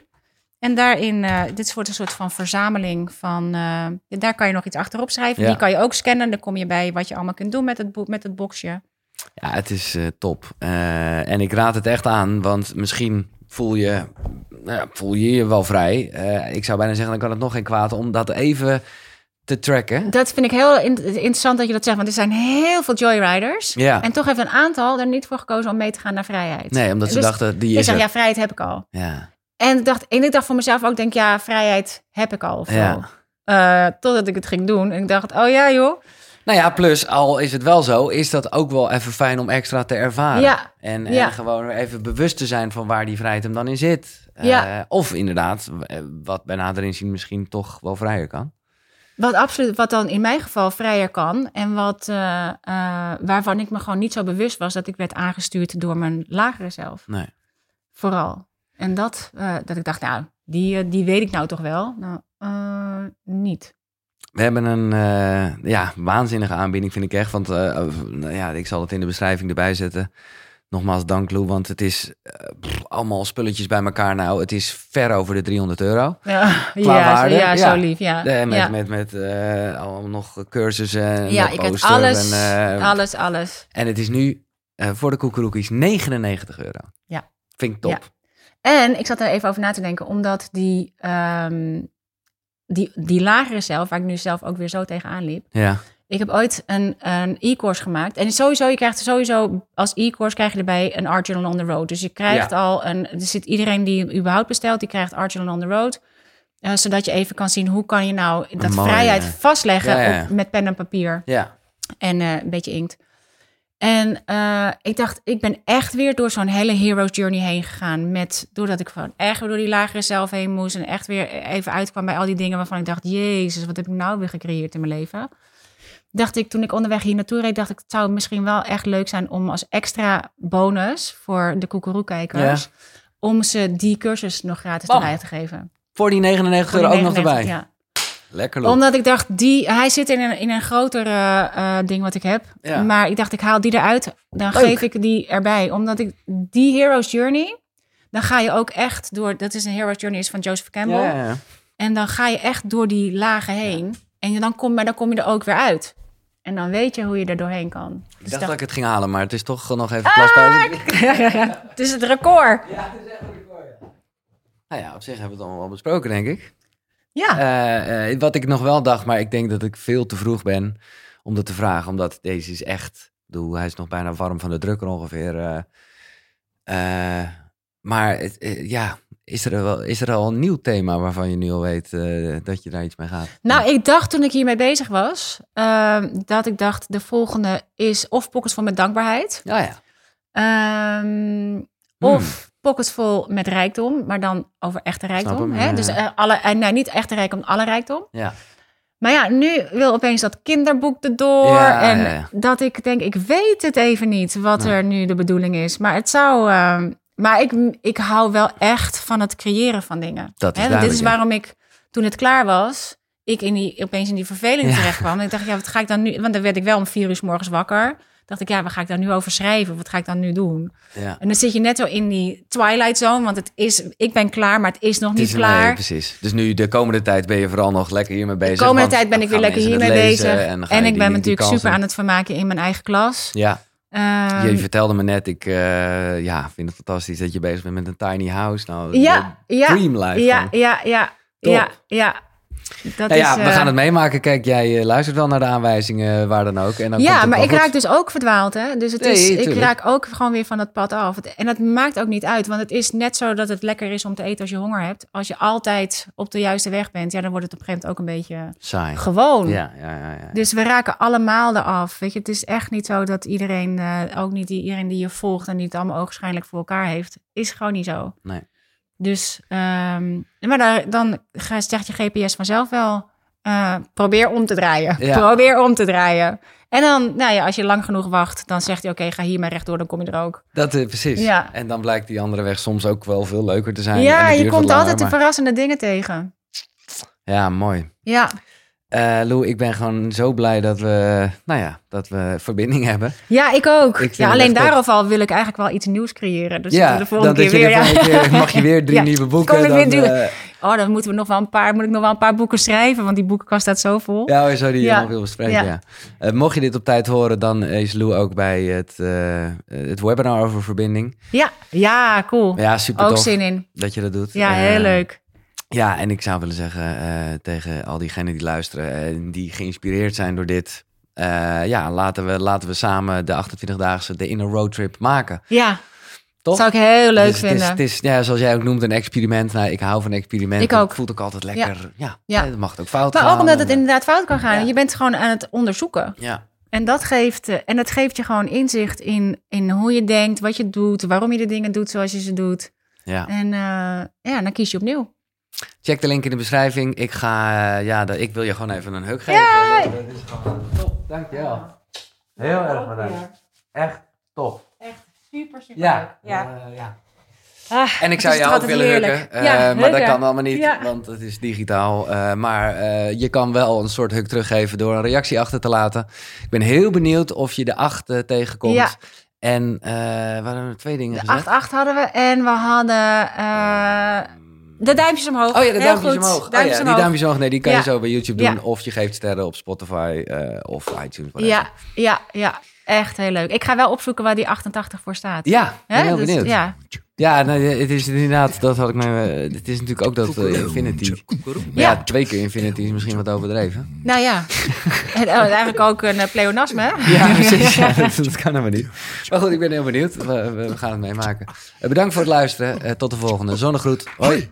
En daarin, dit wordt een soort van verzameling van... daar kan je nog iets achterop schrijven. Ja. Die kan je ook scannen. Dan kom je bij wat je allemaal kunt doen met het boxje. Ja, het is top. En ik raad het echt aan, want misschien... Voel je je wel vrij. Ik zou bijna zeggen, dan kan het nog geen kwaad om dat even te tracken. Dat vind ik heel interessant dat je dat zegt. Want er zijn heel veel Joyriders. Ja. En toch heeft een aantal er niet voor gekozen om mee te gaan naar vrijheid. Nee, omdat ze dachten... Die is ik dacht, vrijheid heb ik al. Ja. En ik dacht voor mezelf ook, vrijheid heb ik al. Ja. Totdat ik het ging doen. En ik dacht, oh ja joh. Nou ja, plus, al is het wel zo, is dat ook wel even fijn om extra te ervaren. Ja, en gewoon even bewust te zijn van waar die vrijheid hem dan in zit. Ja. Of inderdaad, wat bij nader inzien misschien toch wel vrijer kan. Wat dan in mijn geval vrijer kan. En waarvan ik me gewoon niet zo bewust was dat ik werd aangestuurd door mijn lagere zelf. Nee. Vooral. En dat ik dacht, die weet ik nou toch wel. Nou, niet. We hebben een waanzinnige aanbieding, vind ik echt. Want ik zal het in de beschrijving erbij zetten. Nogmaals, dank Lou, want het is allemaal spulletjes bij elkaar. Nou, het is ver over de €300. Ja, zo lief. Ja. Met allemaal nog cursussen en posters. Alles. En het is nu voor de Koekeroekies €99. Ja. Vind ik top. Ja. En ik zat er even over na te denken, omdat die lagere zelf, waar ik nu zelf ook weer zo tegenaan liep. Ja. Ik heb ooit een e-course gemaakt. En sowieso, je krijgt sowieso als e-course krijg je erbij een Art Journal on the Road. Dus je krijgt al een... Er zit iedereen die überhaupt bestelt, die krijgt Art Journal on the Road. Zodat je even kan zien hoe kan je nou dat mooi, vrijheid vastleggen met pen en papier. Ja. En een beetje inkt. En ik dacht, ik ben echt weer door zo'n hele hero's journey heen gegaan. Doordat ik gewoon echt weer door die lagere zelf heen moest. En echt weer even uitkwam bij al die dingen waarvan ik dacht... Jezus, wat heb ik nou weer gecreëerd in mijn leven? Dacht ik, toen ik onderweg hier naartoe reed... dacht ik, het zou misschien wel echt leuk zijn... om als extra bonus voor de Koekeroekkijkers... om ze die cursus nog gratis erbij te geven. Voor die €99 ook nog erbij? Ja. Lekker loop. Omdat ik dacht, hij zit in een groter ding wat ik heb. Ja. Maar ik dacht, ik haal die eruit. Dan geef ik die erbij. Omdat ik die Hero's Journey... dan ga je ook echt door... Dat is een Hero's Journey is van Joseph Campbell. Ja. En dan ga je echt door die lagen heen. Ja. En dan kom je er ook weer uit. En dan weet je hoe je er doorheen kan. Ik dacht dat ik het ging halen, maar het is toch nog even plaspauze. Ja. Het is het record. Ja, het is echt een record. Ja. Nou ja, op zich hebben we het allemaal wel besproken, denk ik. Ja. Wat ik nog wel dacht, maar ik denk dat ik veel te vroeg ben om dat te vragen. Omdat deze is echt... Hij is nog bijna warm van de drukker ongeveer. Is er al een nieuw thema waarvan je nu al weet dat je daar iets mee gaat? Nou, ik dacht toen ik hiermee bezig was... dat ik dacht, de volgende is of Pockets vol met dankbaarheid. Of Pockets vol met rijkdom, maar dan over echte rijkdom. Hè? Dus niet echte rijkdom, alle rijkdom. Ja. Maar ja, nu wil opeens dat kinderboek erdoor. Ja. Dat ik denk, ik weet het even niet wat er nu de bedoeling is. Maar het zou... Maar ik hou wel echt van het creëren van dingen. Dit is waarom ik, toen het klaar was... opeens in die verveling terecht kwam. En ik dacht, wat ga ik dan nu... Want dan werd ik wel om 4:00 's morgens wakker. Dacht ik, wat ga ik daar nu over schrijven? Wat ga ik dan nu doen? Ja. En dan zit je net zo in die twilight zone. Want ik ben klaar, maar het is nog niet klaar. Nee, precies. Dus nu de komende tijd ben je vooral nog lekker hiermee bezig. De komende tijd ben ik weer lekker hiermee bezig. En ik ben natuurlijk super aan het vermaken in mijn eigen klas. Ja. Je vertelde me net, ik vind het fantastisch dat je bezig bent met een tiny house. Nou, dream life. Ja. We gaan het meemaken. Kijk, jij luistert wel naar de aanwijzingen, waar dan ook. En dan komt maar ik raak dus ook verdwaald, hè? Dus ik raak ook gewoon weer van dat pad af. En dat maakt ook niet uit, want het is net zo dat het lekker is om te eten als je honger hebt. Als je altijd op de juiste weg bent, dan wordt het op een gegeven moment ook een beetje saai. Gewoon. Ja. Dus we raken allemaal eraf. Weet je, het is echt niet zo dat iedereen, ook niet iedereen die je volgt en die het allemaal ogenschijnlijk voor elkaar heeft, is gewoon niet zo. Nee. Dus, dan zegt je GPS vanzelf wel, probeer om te draaien. Ja. Probeer om te draaien. En dan, als je lang genoeg wacht, dan zegt hij, oké, ga hier maar rechtdoor, dan kom je er ook. Dat is precies. Ja. En dan blijkt die andere weg soms ook wel veel leuker te zijn. Ja, je komt altijd de verrassende dingen tegen. Ja, mooi. Ja. Lou, ik ben gewoon zo blij dat we, dat we verbinding hebben. Ja, ik ook. Alleen daarover al wil ik eigenlijk wel iets nieuws creëren. Dus de volgende keer weer. Mag je weer 3 nieuwe boeken? Dan moet ik nog wel een paar boeken schrijven, want die boekenkast staat zo vol. Ja, zo die je nog wil bespreken. Ja. Mocht je dit op tijd horen, dan is Lou ook bij het webinar over verbinding. Ja, cool. Ja, super tof. Ook zin in. Dat je dat doet. Ja, heel leuk. Ja, en ik zou willen zeggen tegen al diegenen die luisteren en die geïnspireerd zijn door dit. Laten we samen de 28-daagse, de INNER ROADTRIP maken. Ja, toch? Dat zou ik heel leuk vinden. Het is, zoals jij ook noemt, een experiment. Nou, ik hou van experimenten. Ik ook. Het voelt ook altijd lekker. Ja. Het mag ook fout gaan. Maar ook omdat het inderdaad fout kan gaan. Ja. Je bent gewoon aan het onderzoeken. Ja. En dat geeft je gewoon inzicht in hoe je denkt, wat je doet, waarom je de dingen doet zoals je ze doet. Ja. En dan kies je opnieuw. Check de link in de beschrijving. Ik ga... ik wil je gewoon even een hug geven. Yay! Dat is gewoon top. Dankjewel. Heel erg bedankt. Echt tof. Echt super leuk. Ja. Ah, en ik zou jou ook willen huggen, maar dat kan allemaal niet, want het is digitaal. Maar je kan wel een soort hug teruggeven door een reactie achter te laten. Ik ben heel benieuwd of je de 8 tegenkomt. Ja. En we hadden 2 dingen gezegd. De 8-8 hadden we en we hadden... de duimpjes omhoog. Oh ja, de duimpjes omhoog. Duimpjes omhoog. Die duimpjes omhoog, nee, die kan je zo bij YouTube doen. Ja. Of je geeft sterren op Spotify of iTunes. Whatever. Ja. Echt heel leuk. Ik ga wel opzoeken waar die 88 voor staat. Ja, ik ben heel benieuwd. Ja. Ja, nou, het is inderdaad, dat had ik mee. Het is natuurlijk ook dat Infinity. Ja, 2 keer Infinity is misschien wat overdreven. Nou ja, en eigenlijk ook een pleonasme, hè? Ja, precies. Ja, dat kan helemaal niet. Maar goed, ik ben heel benieuwd. We gaan het meemaken. Bedankt voor het luisteren. Tot de volgende. Zonnegroet. Hoi.